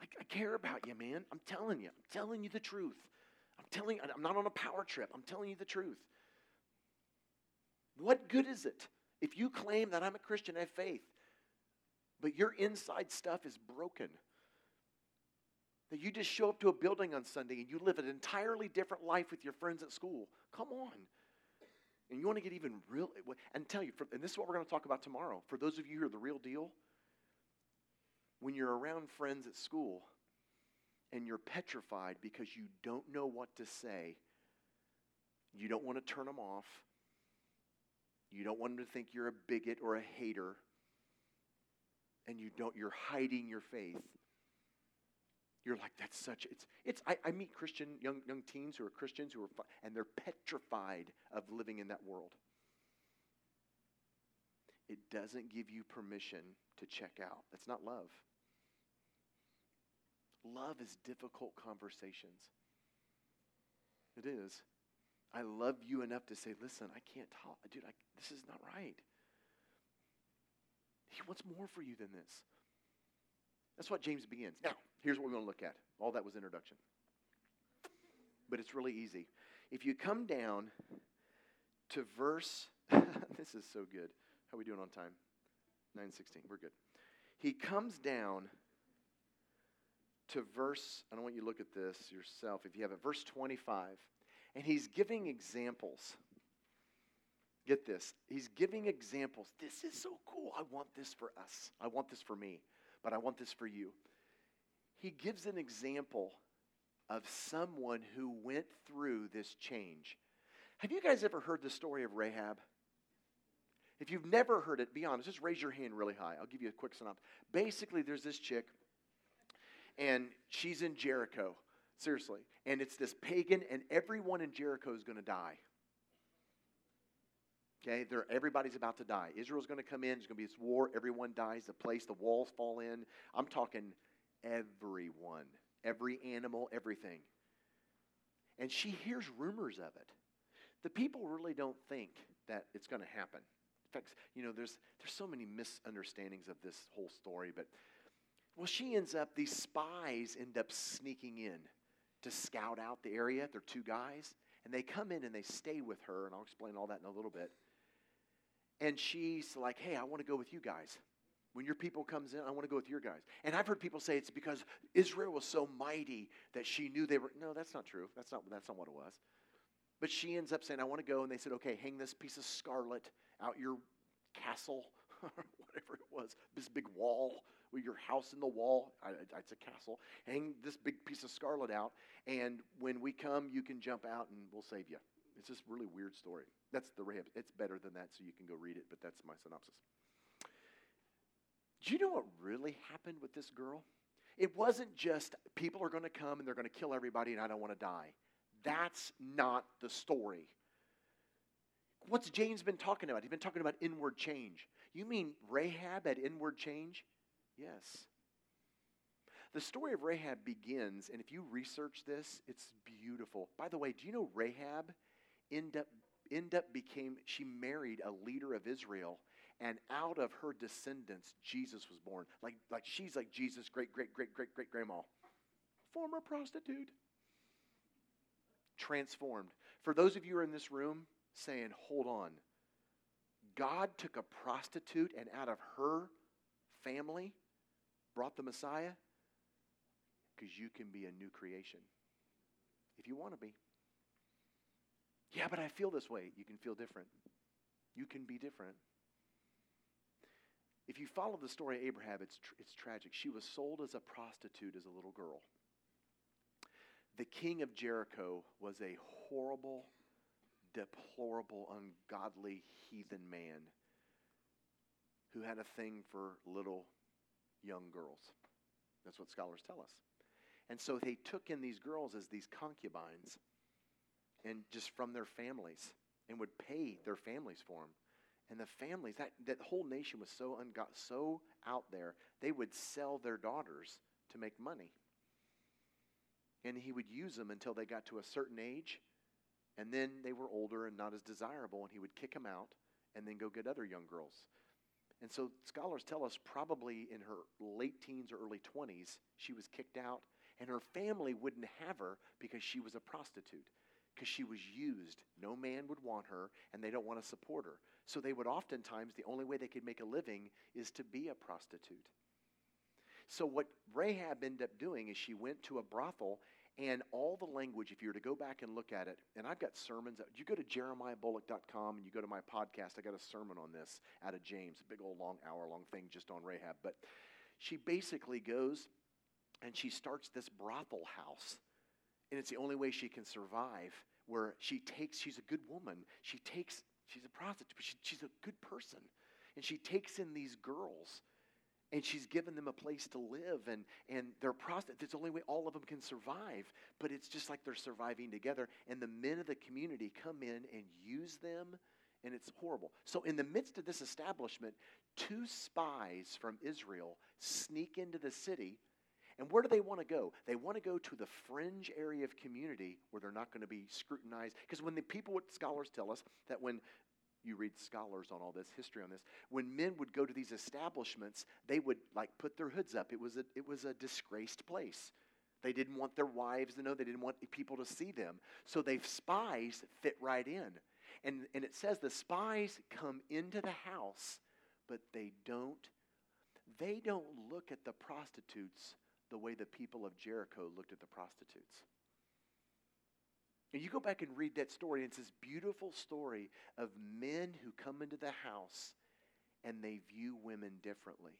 I, I care about you, man. I'm telling you. I'm telling you the truth. I'm telling you. I'm not on a power trip. I'm telling you the truth. What good is it if you claim that I'm a Christian, I have faith, but your inside stuff is broken? That you just show up to a building on Sunday and you live an entirely different life with your friends at school. Come on. And you want to get even real, and tell you, and this is what we're going to talk about tomorrow. For those of you who are the real deal, when you're around friends at school and you're petrified because you don't know what to say, you don't want to turn them off, you don't want them to think you're a bigot or a hater, and you don't, you're hiding your faith. You're like, that's such, it's, it's, I, I meet Christian, young young teens who are Christians, who are, and they're petrified of living in that world. It doesn't give you permission to check out. That's not love. Love is difficult conversations. It is. I love you enough to say, listen, I can't talk, dude, I, this is not right. He wants more for you than this. That's what James begins. Now, here's what we're going to look at. All that was introduction. But it's really easy. If you come down to verse, this is so good. How are we doing on time? nine sixteen, we're good. He comes down to verse, I don't want you to look at this yourself if you have it, verse twenty-five. And he's giving examples. Get this. He's giving examples. This is so cool. I want this for us. I want this for me. But I want this for you. He gives an example of someone who went through this change. Have you guys ever heard the story of Rahab? If you've never heard it, be honest, just raise your hand really high. I'll give you a quick synopsis. Basically, there's this chick, and she's in Jericho, seriously, and it's this pagan, and everyone in Jericho is going to die. Okay, they're, everybody's about to die. Israel's going to come in. There's going to be this war. Everyone dies. The place, the walls fall in. I'm talking everyone, every animal, everything. And she hears rumors of it. The people really don't think that it's going to happen. In fact, you know, there's there's so many misunderstandings of this whole story. But, well, she ends up, these spies end up sneaking in to scout out the area. They're two guys. And they come in and they stay with her. And I'll explain all that in a little bit. And she's like, hey, I want to go with you guys. When your people comes in, I want to go with your guys. And I've heard people say it's because Israel was so mighty that she knew they were. No, that's not true. That's not, that's not what it was. But she ends up saying, I want to go. And they said, okay, hang this piece of scarlet out your castle, whatever it was, this big wall, with your house in the wall. I, it's a castle. Hang this big piece of scarlet out. And when we come, you can jump out and we'll save you. It's this really weird story. That's the Rahab. It's better than that, so you can go read it, but that's my synopsis. Do you know what really happened with this girl? It wasn't just people are going to come and they're going to kill everybody and I don't want to die. That's not the story. What's James been talking about? He's been talking about inward change. You mean Rahab had inward change? Yes. The story of Rahab begins, and if you research this, it's beautiful. By the way, do you know Rahab end up, end up became, she married a leader of Israel, and out of her descendants, Jesus was born. Like, like she's like Jesus' great, great, great, great, great grandma. Former prostitute. Transformed. For those of you who are in this room saying, hold on. God took a prostitute, and out of her family brought the Messiah, because you can be a new creation if you want to be. Yeah, but I feel this way. You can feel different. You can be different. If you follow the story of Abraham, it's tr- it's tragic. She was sold as a prostitute as a little girl. The king of Jericho was a horrible, deplorable, ungodly heathen man who had a thing for little young girls. That's what scholars tell us. And so they took in these girls as these concubines, and just from their families, and would pay their families for them. And the families, that, that whole nation was so ungot, so out there, they would sell their daughters to make money. And he would use them until they got to a certain age, And then they were older and not as desirable, and he would kick them out and then go get other young girls. And so scholars tell us probably in her late teens or early twenties, she was kicked out, and her family wouldn't have her because she was a prostitute, because she was used. No man would want her, and they don't want to support her. So they would oftentimes, the only way they could make a living is to be a prostitute. So what Rahab ended up doing is she went to a brothel, and all the language, if you were to go back and look at it, and I've got sermons. You go to jeremiah bullock dot com and you go to my podcast. I got a sermon on this out of James, a big old long hour-long thing just on Rahab. But she basically goes and she starts this brothel house, and it's the only way she can survive, where she takes, she's a good woman. She takes, she's a prostitute, but she, she's a good person. And she takes in these girls, and she's given them a place to live, and, and they're prostitutes. It's the only way all of them can survive, but it's just like they're surviving together, and the men of the community come in and use them, and it's horrible. So in the midst of this establishment, two spies from Israel sneak into the city, and where do they want to go? They want to go to the fringe area of community where they're not going to be scrutinized, because when the people, what scholars tell us, that when you read scholars on all this, history on this, when men would go to these establishments, they would like put their hoods up. It was a, it was a disgraced place. They didn't want their wives to know. They didn't want people to see them. So they spies fit right in. And, and it says the spies come into the house, but they don't, they don't look at the prostitutes the way the people of Jericho looked at the prostitutes. And you go back and read that story, and it's this beautiful story of men who come into the house and they view women differently.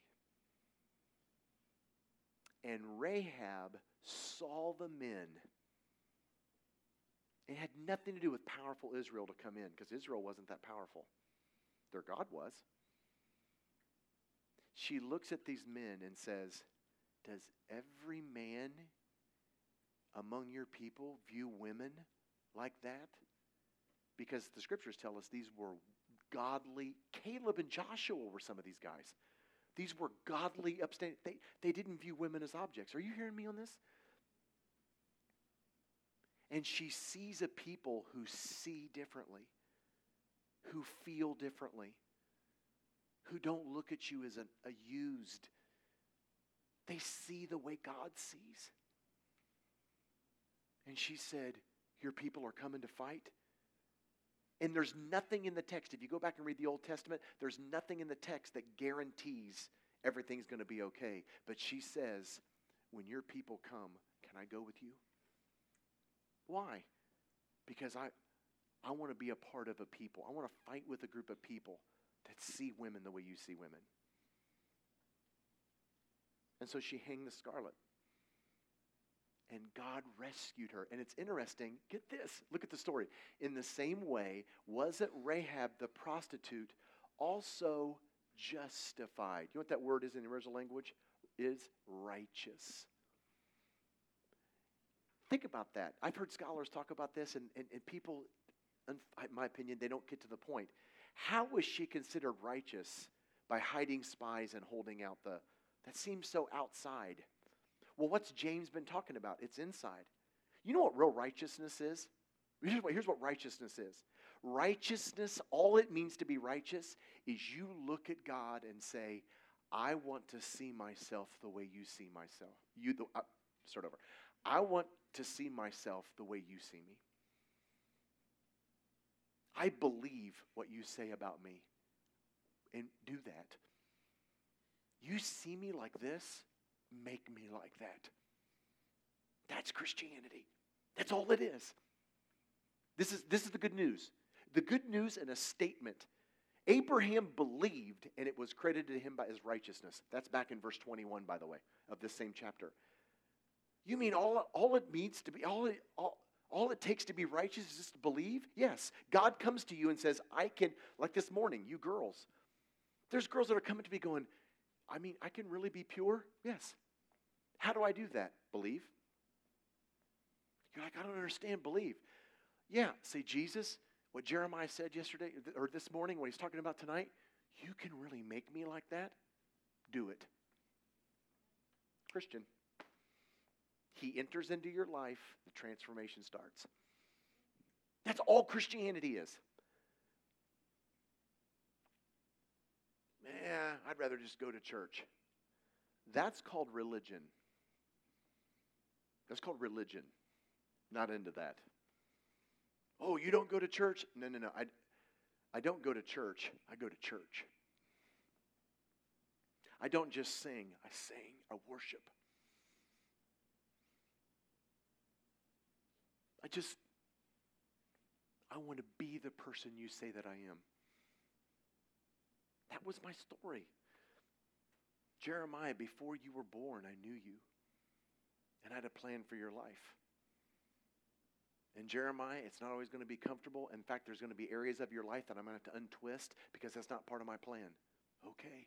And Rahab saw the men. It had nothing to do with powerful Israel to come in, because Israel wasn't that powerful. Their God was. She looks at these men and says, "Does every man among your people view women like that?" Because the scriptures tell us these were godly. Caleb and Joshua were some of these guys. These were godly, upstanding. They, they didn't view women as objects. Are you hearing me on this? And she sees a people who see differently, who feel differently, who don't look at you as a, a used. They see the way God sees. And she said, "Your people are coming to fight." And there's nothing in the text. If you go back and read the Old Testament, there's nothing in the text that guarantees everything's going to be okay. But she says, "When your people come, can I go with you?" Why? Because I, I want to be a part of a people. I want to fight with a group of people that see women the way you see women. And so she hung the scarlet. And God rescued her. And it's interesting. Get this. Look at the story. In the same way, wasn't Rahab the prostitute also justified? You know what that word is in the original language? Is righteous. Think about that. I've heard scholars talk about this, and, and, and people, in my opinion, they don't get to the point. How was she considered righteous by hiding spies and holding out the... That seems so outside. Well, what's James been talking about? It's inside. You know what real righteousness is? Here's what, here's what righteousness is. Righteousness, all it means to be righteous, is you look at God and say, I want to see myself the way you see myself. You the, uh, start over. I want to see myself the way you see me. I believe what you say about me. And do that. You see me like this? Make me like that. That's Christianity. That's all it is. This is, this is the good news. The good news in a statement. Abraham believed, and it was credited to him by his righteousness. That's back in verse twenty-one, by the way, of this same chapter. You mean all, all it means to be, all it, all, all it takes to be righteous is just to believe? Yes. God comes to you and says, I can, like this morning, you girls. There's girls that are coming to me going, I mean, I can really be pure? Yes. How do I do that? Believe. You're like, I don't understand. Believe. Yeah. See, Jesus, what Jeremiah said yesterday or this morning, what he's talking about tonight, you can really make me like that? Do it. Christian. He enters into your life. The transformation starts. That's all Christianity is. Man, I'd rather just go to church. That's called religion. That's called religion. Not into that. Oh, you don't go to church? No, no, no. I, I don't go to church. I go to church. I don't just sing. I sing. I worship. I just, I want to be the person you say that I am. That was my story. Jeremiah, before you were born, I knew you. And I had a plan for your life. And Jeremiah, it's not always going to be comfortable. In fact, there's going to be areas of your life that I'm going to have to untwist because that's not part of my plan. Okay.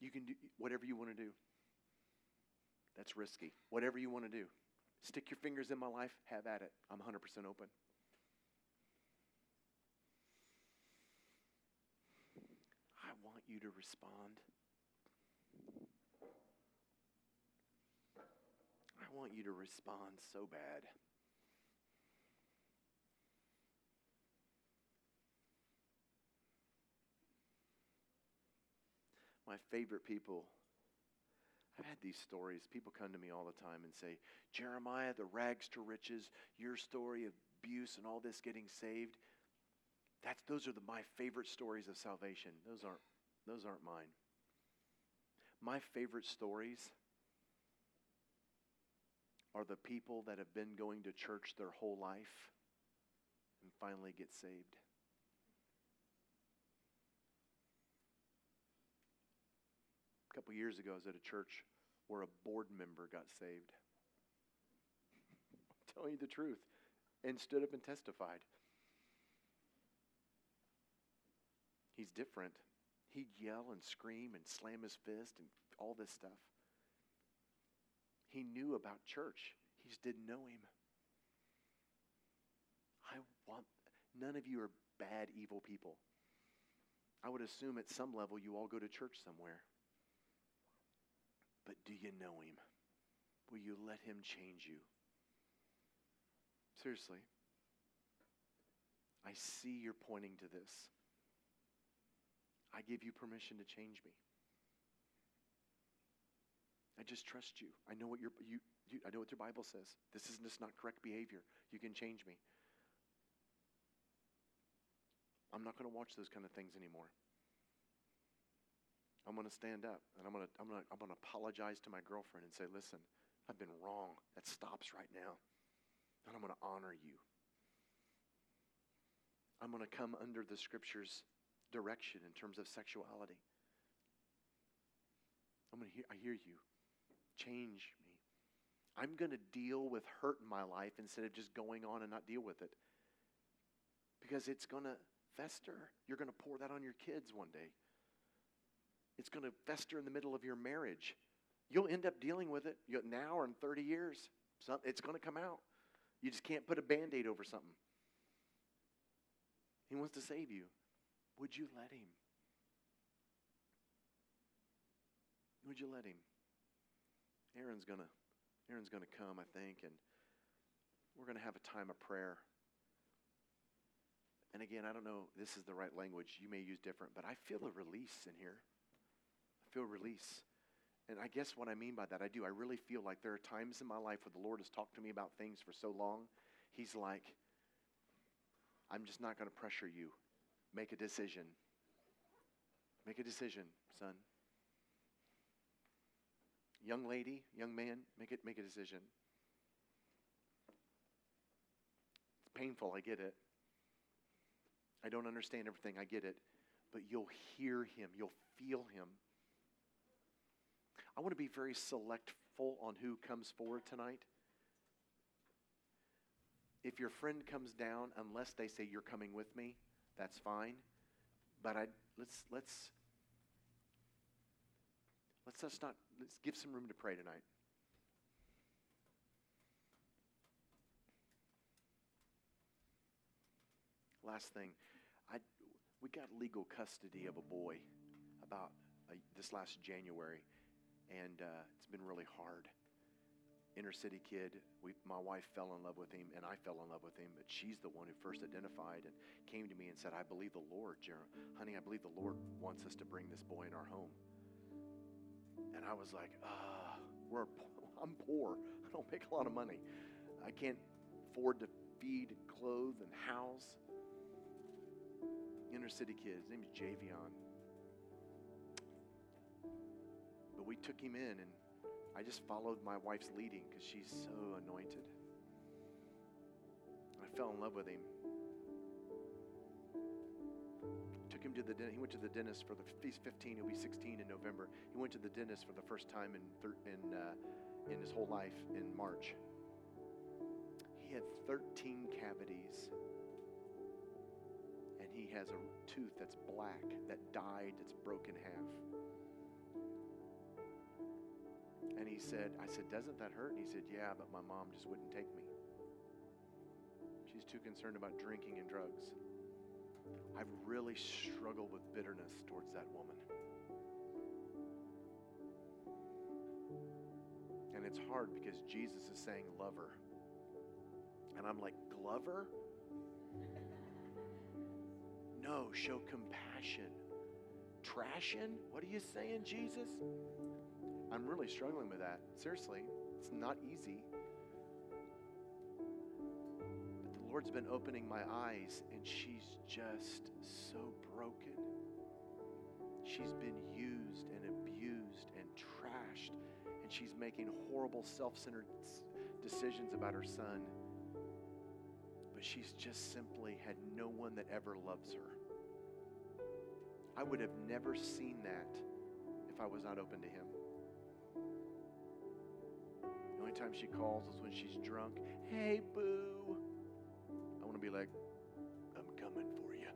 You can do whatever you want to do. That's risky. Whatever you want to do. Stick your fingers in my life. Have at it. I'm one hundred percent open. I want you to respond. I want you to respond so bad. My favorite people, I've had these stories. People come to me all the time and say, Jeremiah, the rags to riches, your story of abuse and all this getting saved. That's those are the, my favorite stories of salvation. Those aren't those aren't mine. My favorite stories are the people that have been going to church their whole life and finally get saved. A couple years ago, I was at a church where a board member got saved. I'm telling you the truth. And stood up and testified. He's different. He'd yell and scream and slam his fist and all this stuff. He knew about church. He just didn't know him. I want, none of you are bad, evil people. I would assume at some level you all go to church somewhere. But do you know him? Will you let him change you? Seriously. I see you're pointing to this. I give you permission to change me. I just trust you. I know what your you, you I know what your Bible says. This is just not correct behavior. You can change me. I'm not going to watch those kind of things anymore. I'm going to stand up and I'm going to I'm going to I'm going to apologize to my girlfriend and say, "Listen, I've been wrong. That stops right now." And I'm going to honor you. I'm going to come under the Scripture's direction in terms of sexuality. I'm going to hear I hear you. Change me. I'm going to deal with hurt in my life instead of just going on and not deal with it. Because it's going to fester. You're going to pour that on your kids one day. It's going to fester in the middle of your marriage. You'll end up dealing with it now or in thirty years. It's going to come out. You just can't put a Band-Aid over something. He wants to save you. Would you let him? Would you let him? Aaron's gonna, Aaron's gonna come, I think, and we're gonna have a time of prayer. And again, I don't know if this is the right language. You may use different, but I feel a release in here. I feel release. And I guess what I mean by that, I do. I really feel like there are times in my life where the Lord has talked to me about things for so long. He's like, I'm just not gonna pressure you. Make a decision. Make a decision, son. Young lady, young man, make it, make a decision. It's painful, I get it. I don't understand everything, I get it. But you'll hear him, you'll feel him. I want to be very selectful on who comes forward tonight. If your friend comes down, unless they say you're coming with me, that's fine. But I let's let's let's us not. Let's give some room to pray tonight. Last thing, I we got legal custody of a boy about uh, this last January, and uh, it's been really hard. inner city kid. We, my wife fell in love with him, and I fell in love with him, but she's the one who first identified and came to me and said, I believe the Lord, Jeremiah. Honey, I believe the Lord wants us to bring this boy in our home. And I was like, ah, we're, I'm poor. I don't make a lot of money. I can't afford to feed and clothe and house. Inner city kid, his name is Javion. But we took him in, and I just followed my wife's leading because she's so anointed. I fell in love with him. Took him to the dentist. He went to the dentist for the, he's fifteen, he'll be sixteen in November. He went to the dentist for the first time in thir- in uh, in his whole life in March. He had thirteen cavities, and he has a tooth that's black, that died, that's broken in half. And he said, I said, doesn't that hurt? And he said, yeah, but my mom just wouldn't take me. She's too concerned about drinking and drugs. I've really struggled with bitterness towards that woman. And it's hard because Jesus is saying, love her. And I'm like, Glover? No, show compassion. Trashing? What are you saying, Jesus? I'm really struggling with that. Seriously, it's not easy. But the Lord's been opening my eyes, and she's just so broken. She's been used and abused and trashed, and she's making horrible self-centered decisions about her son. But she's just simply had no one that ever loves her. I would have never seen that if I was not open to him. The only time she calls is when she's drunk. Hey, boo. I want to be like, I'm coming for you.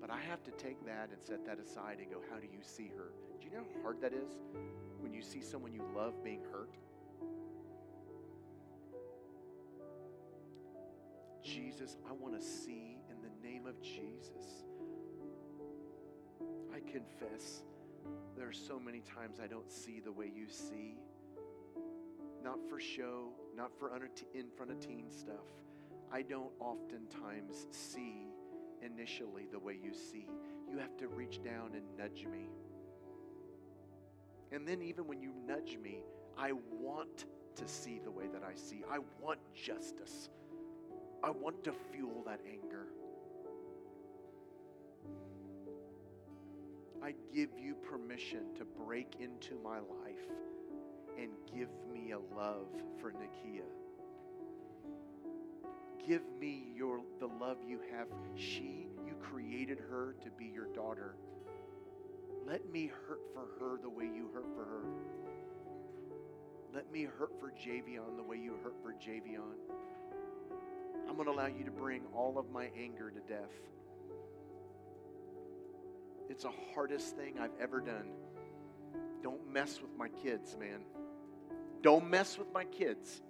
But I have to take that and set that aside and go, how do you see her? Do you know how hard that is when you see someone you love being hurt? Jesus, I want to see in the name of Jesus. I confess. There are so many times I don't see the way you see. Not for show, not for in front of teen stuff. I don't oftentimes see initially the way you see. You have to reach down and nudge me. And then even when you nudge me, I want to see the way that I see. I want justice. I want to fuel that anger. I give you permission to break into my life and give me a love for Nakia. Give me your the love you have. She, you created her to be your daughter. Let me hurt for her the way you hurt for her. Let me hurt for Javion the way you hurt for Javion. I'm going to allow you to bring all of my anger to death. It's the hardest thing I've ever done. Don't mess with my kids, man. Don't mess with my kids.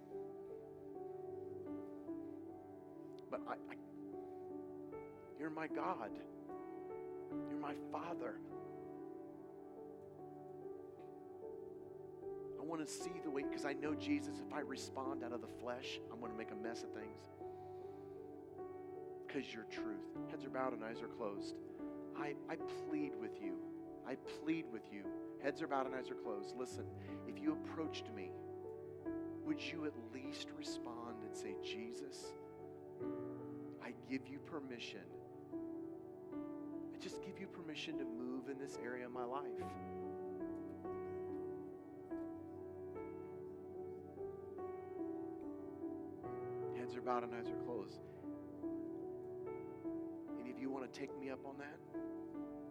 But I, I, you're my God. You're my Father. I want to see the way, because I know, Jesus, if I respond out of the flesh, I'm going to make a mess of things. Because you're truth. Heads are bowed and eyes are closed. I, I plead with you. I plead with you. Heads are bowed and eyes are closed. Listen, if you approached me, would you at least respond and say, Jesus, I give you permission. I just give you permission to move in this area of my life. Heads are bowed and eyes are closed. And if you want to take me up on that,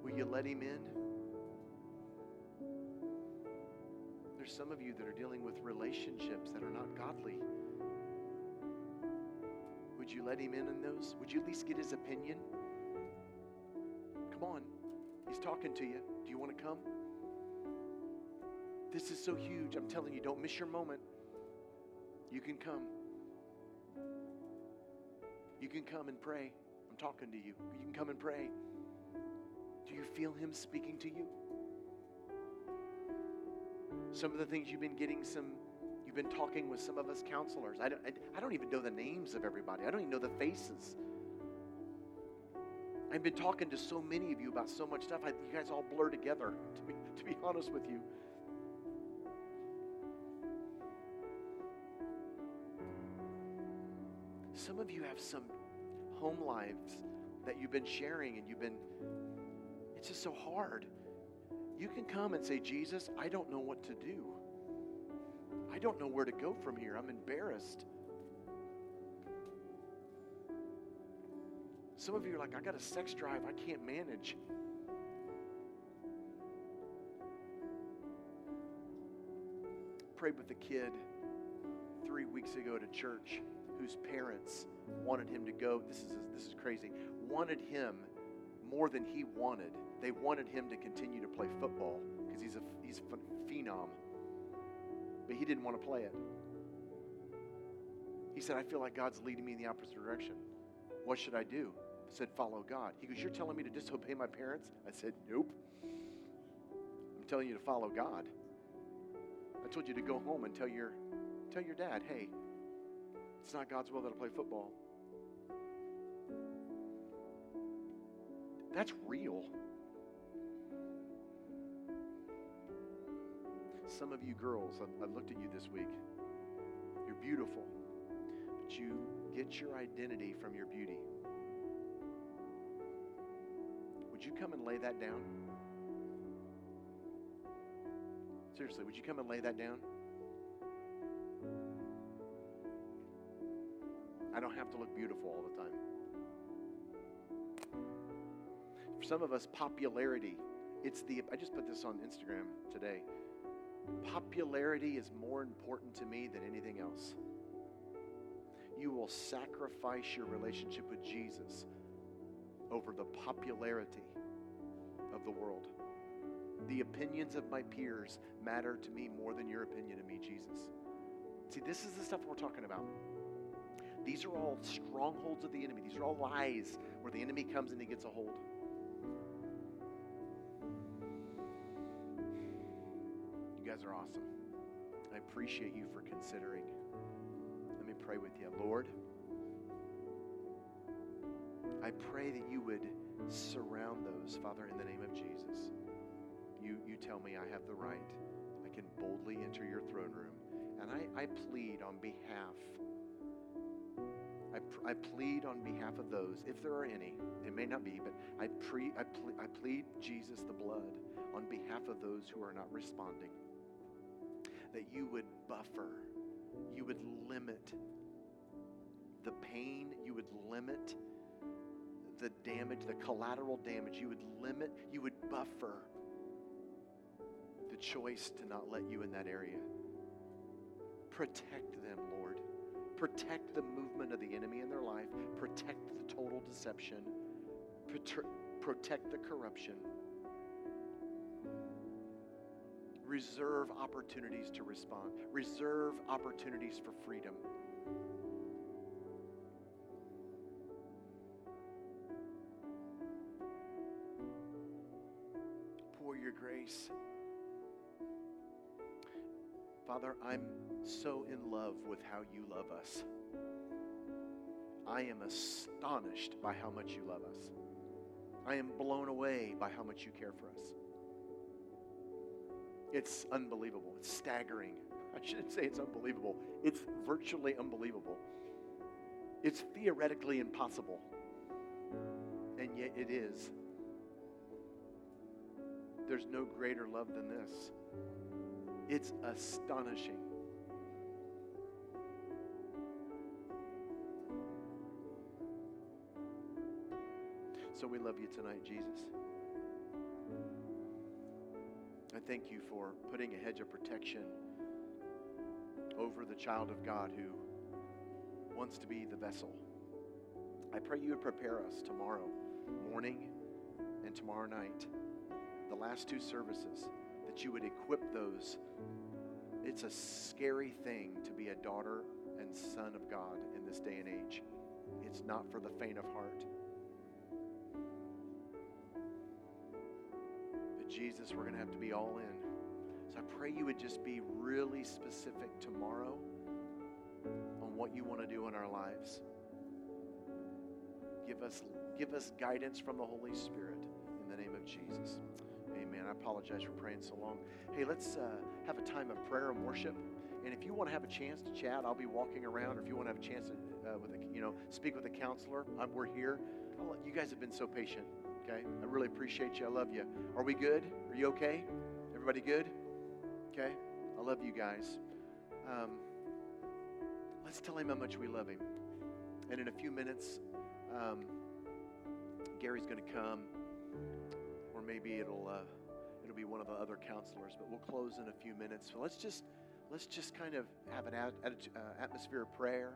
will you let him in? There's some of you that are dealing with relationships that are not godly. Would you let him in in those? Would you at least get his opinion? Come on. He's talking to you. Do you want to come? This is so huge. I'm telling you, don't miss your moment. You can come. You can come and pray. I'm talking to you. You can come and pray. Do you feel him speaking to you? Some of the things you've been getting some, you've been talking with some of us counselors. I don't, I, I don't even know the names of everybody. I don't even know the faces. I've been talking to so many of you about so much stuff. I, you guys all blur together, to be, to be honest with you. Some of you have some home lives that you've been sharing and you've been, it's just so hard. You can come and say, Jesus, I don't know what to do. I don't know where to go from here. I'm embarrassed. Some of you are like, I got a sex drive I can't manage. Prayed with a kid three weeks ago at a church whose parents wanted him to go, this is this is crazy, wanted him more than he wanted. They wanted him to continue to play football because he's a he's a phenom. But he didn't want to play it. He said, I feel like God's leading me in the opposite direction. What should I do? I said, follow God. He goes, you're telling me to disobey my parents? I said, nope. I'm telling you to follow God. I told you to go home and tell your tell your dad, hey, it's not God's will that I play football. That's real. Some of you girls, I, I looked at you this week. You're beautiful, but you get your identity from your beauty. Would you come and lay that down? Seriously, would you come and lay that down? I don't have to look beautiful all the time. For some of us, popularity, it's the, I just put this on Instagram today. Popularity is more important to me than anything else. You will sacrifice your relationship with Jesus over the popularity of the world. The opinions of my peers matter to me more than your opinion of me, Jesus. See, this is the stuff we're talking about. These are all strongholds of the enemy. These are all lies where the enemy comes and he gets a hold. You guys are awesome. I appreciate you for considering. Let me pray with you. Lord, I pray that you would surround those, Father, in the name of Jesus. You, you tell me I have the right. I can boldly enter your throne room. And I, I plead on behalf I, pr- I plead on behalf of those, if there are any, it may not be, but I, pre- I, ple- I plead Jesus the blood on behalf of those who are not responding, that you would buffer, you would limit the pain, you would limit the damage, the collateral damage, you would limit, you would buffer the choice to not let you in that area. Protect them, Lord. Protect the movement of the enemy in their life. Protect the total deception. Protect, protect the corruption. Reserve opportunities to respond. Reserve opportunities for freedom. Pour your grace. Father, I'm so in love with how you love us. I am astonished by how much you love us. I am blown away by how much you care for us. It's unbelievable. It's staggering. I shouldn't say it's unbelievable. It's virtually unbelievable. It's theoretically impossible. And yet it is. There's no greater love than this. It's astonishing. So we love you tonight, Jesus. I thank you for putting a hedge of protection over the child of God who wants to be the vessel. I pray you would prepare us tomorrow morning and tomorrow night, the last two services, that you would equip those. It's a scary thing to be a daughter and son of God in this day and age. It's not for the faint of heart. But Jesus, we're going to have to be all in. So I pray you would just be really specific tomorrow on what you want to do in our lives. Give us, give us guidance from the Holy Spirit in the name of Jesus. Amen. I apologize for praying so long. Hey, let's uh, have a time of prayer and worship. And if you want to have a chance to chat, I'll be walking around. Or if you want to have a chance to, uh, with a, you know, speak with a counselor, I'm, we're here. I'll, you guys have been so patient. Okay, I really appreciate you. I love you. Are we good? Are you okay? Everybody good? Okay, I love you guys. Um, let's tell him how much we love him. And in a few minutes, um, Gary's going to come. Or maybe it'll uh, it'll be one of the other counselors, but we'll close in a few minutes. So let's just let's just kind of have an at, at, uh, atmosphere of prayer,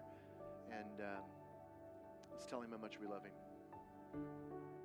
and um, let's tell him how much we love him.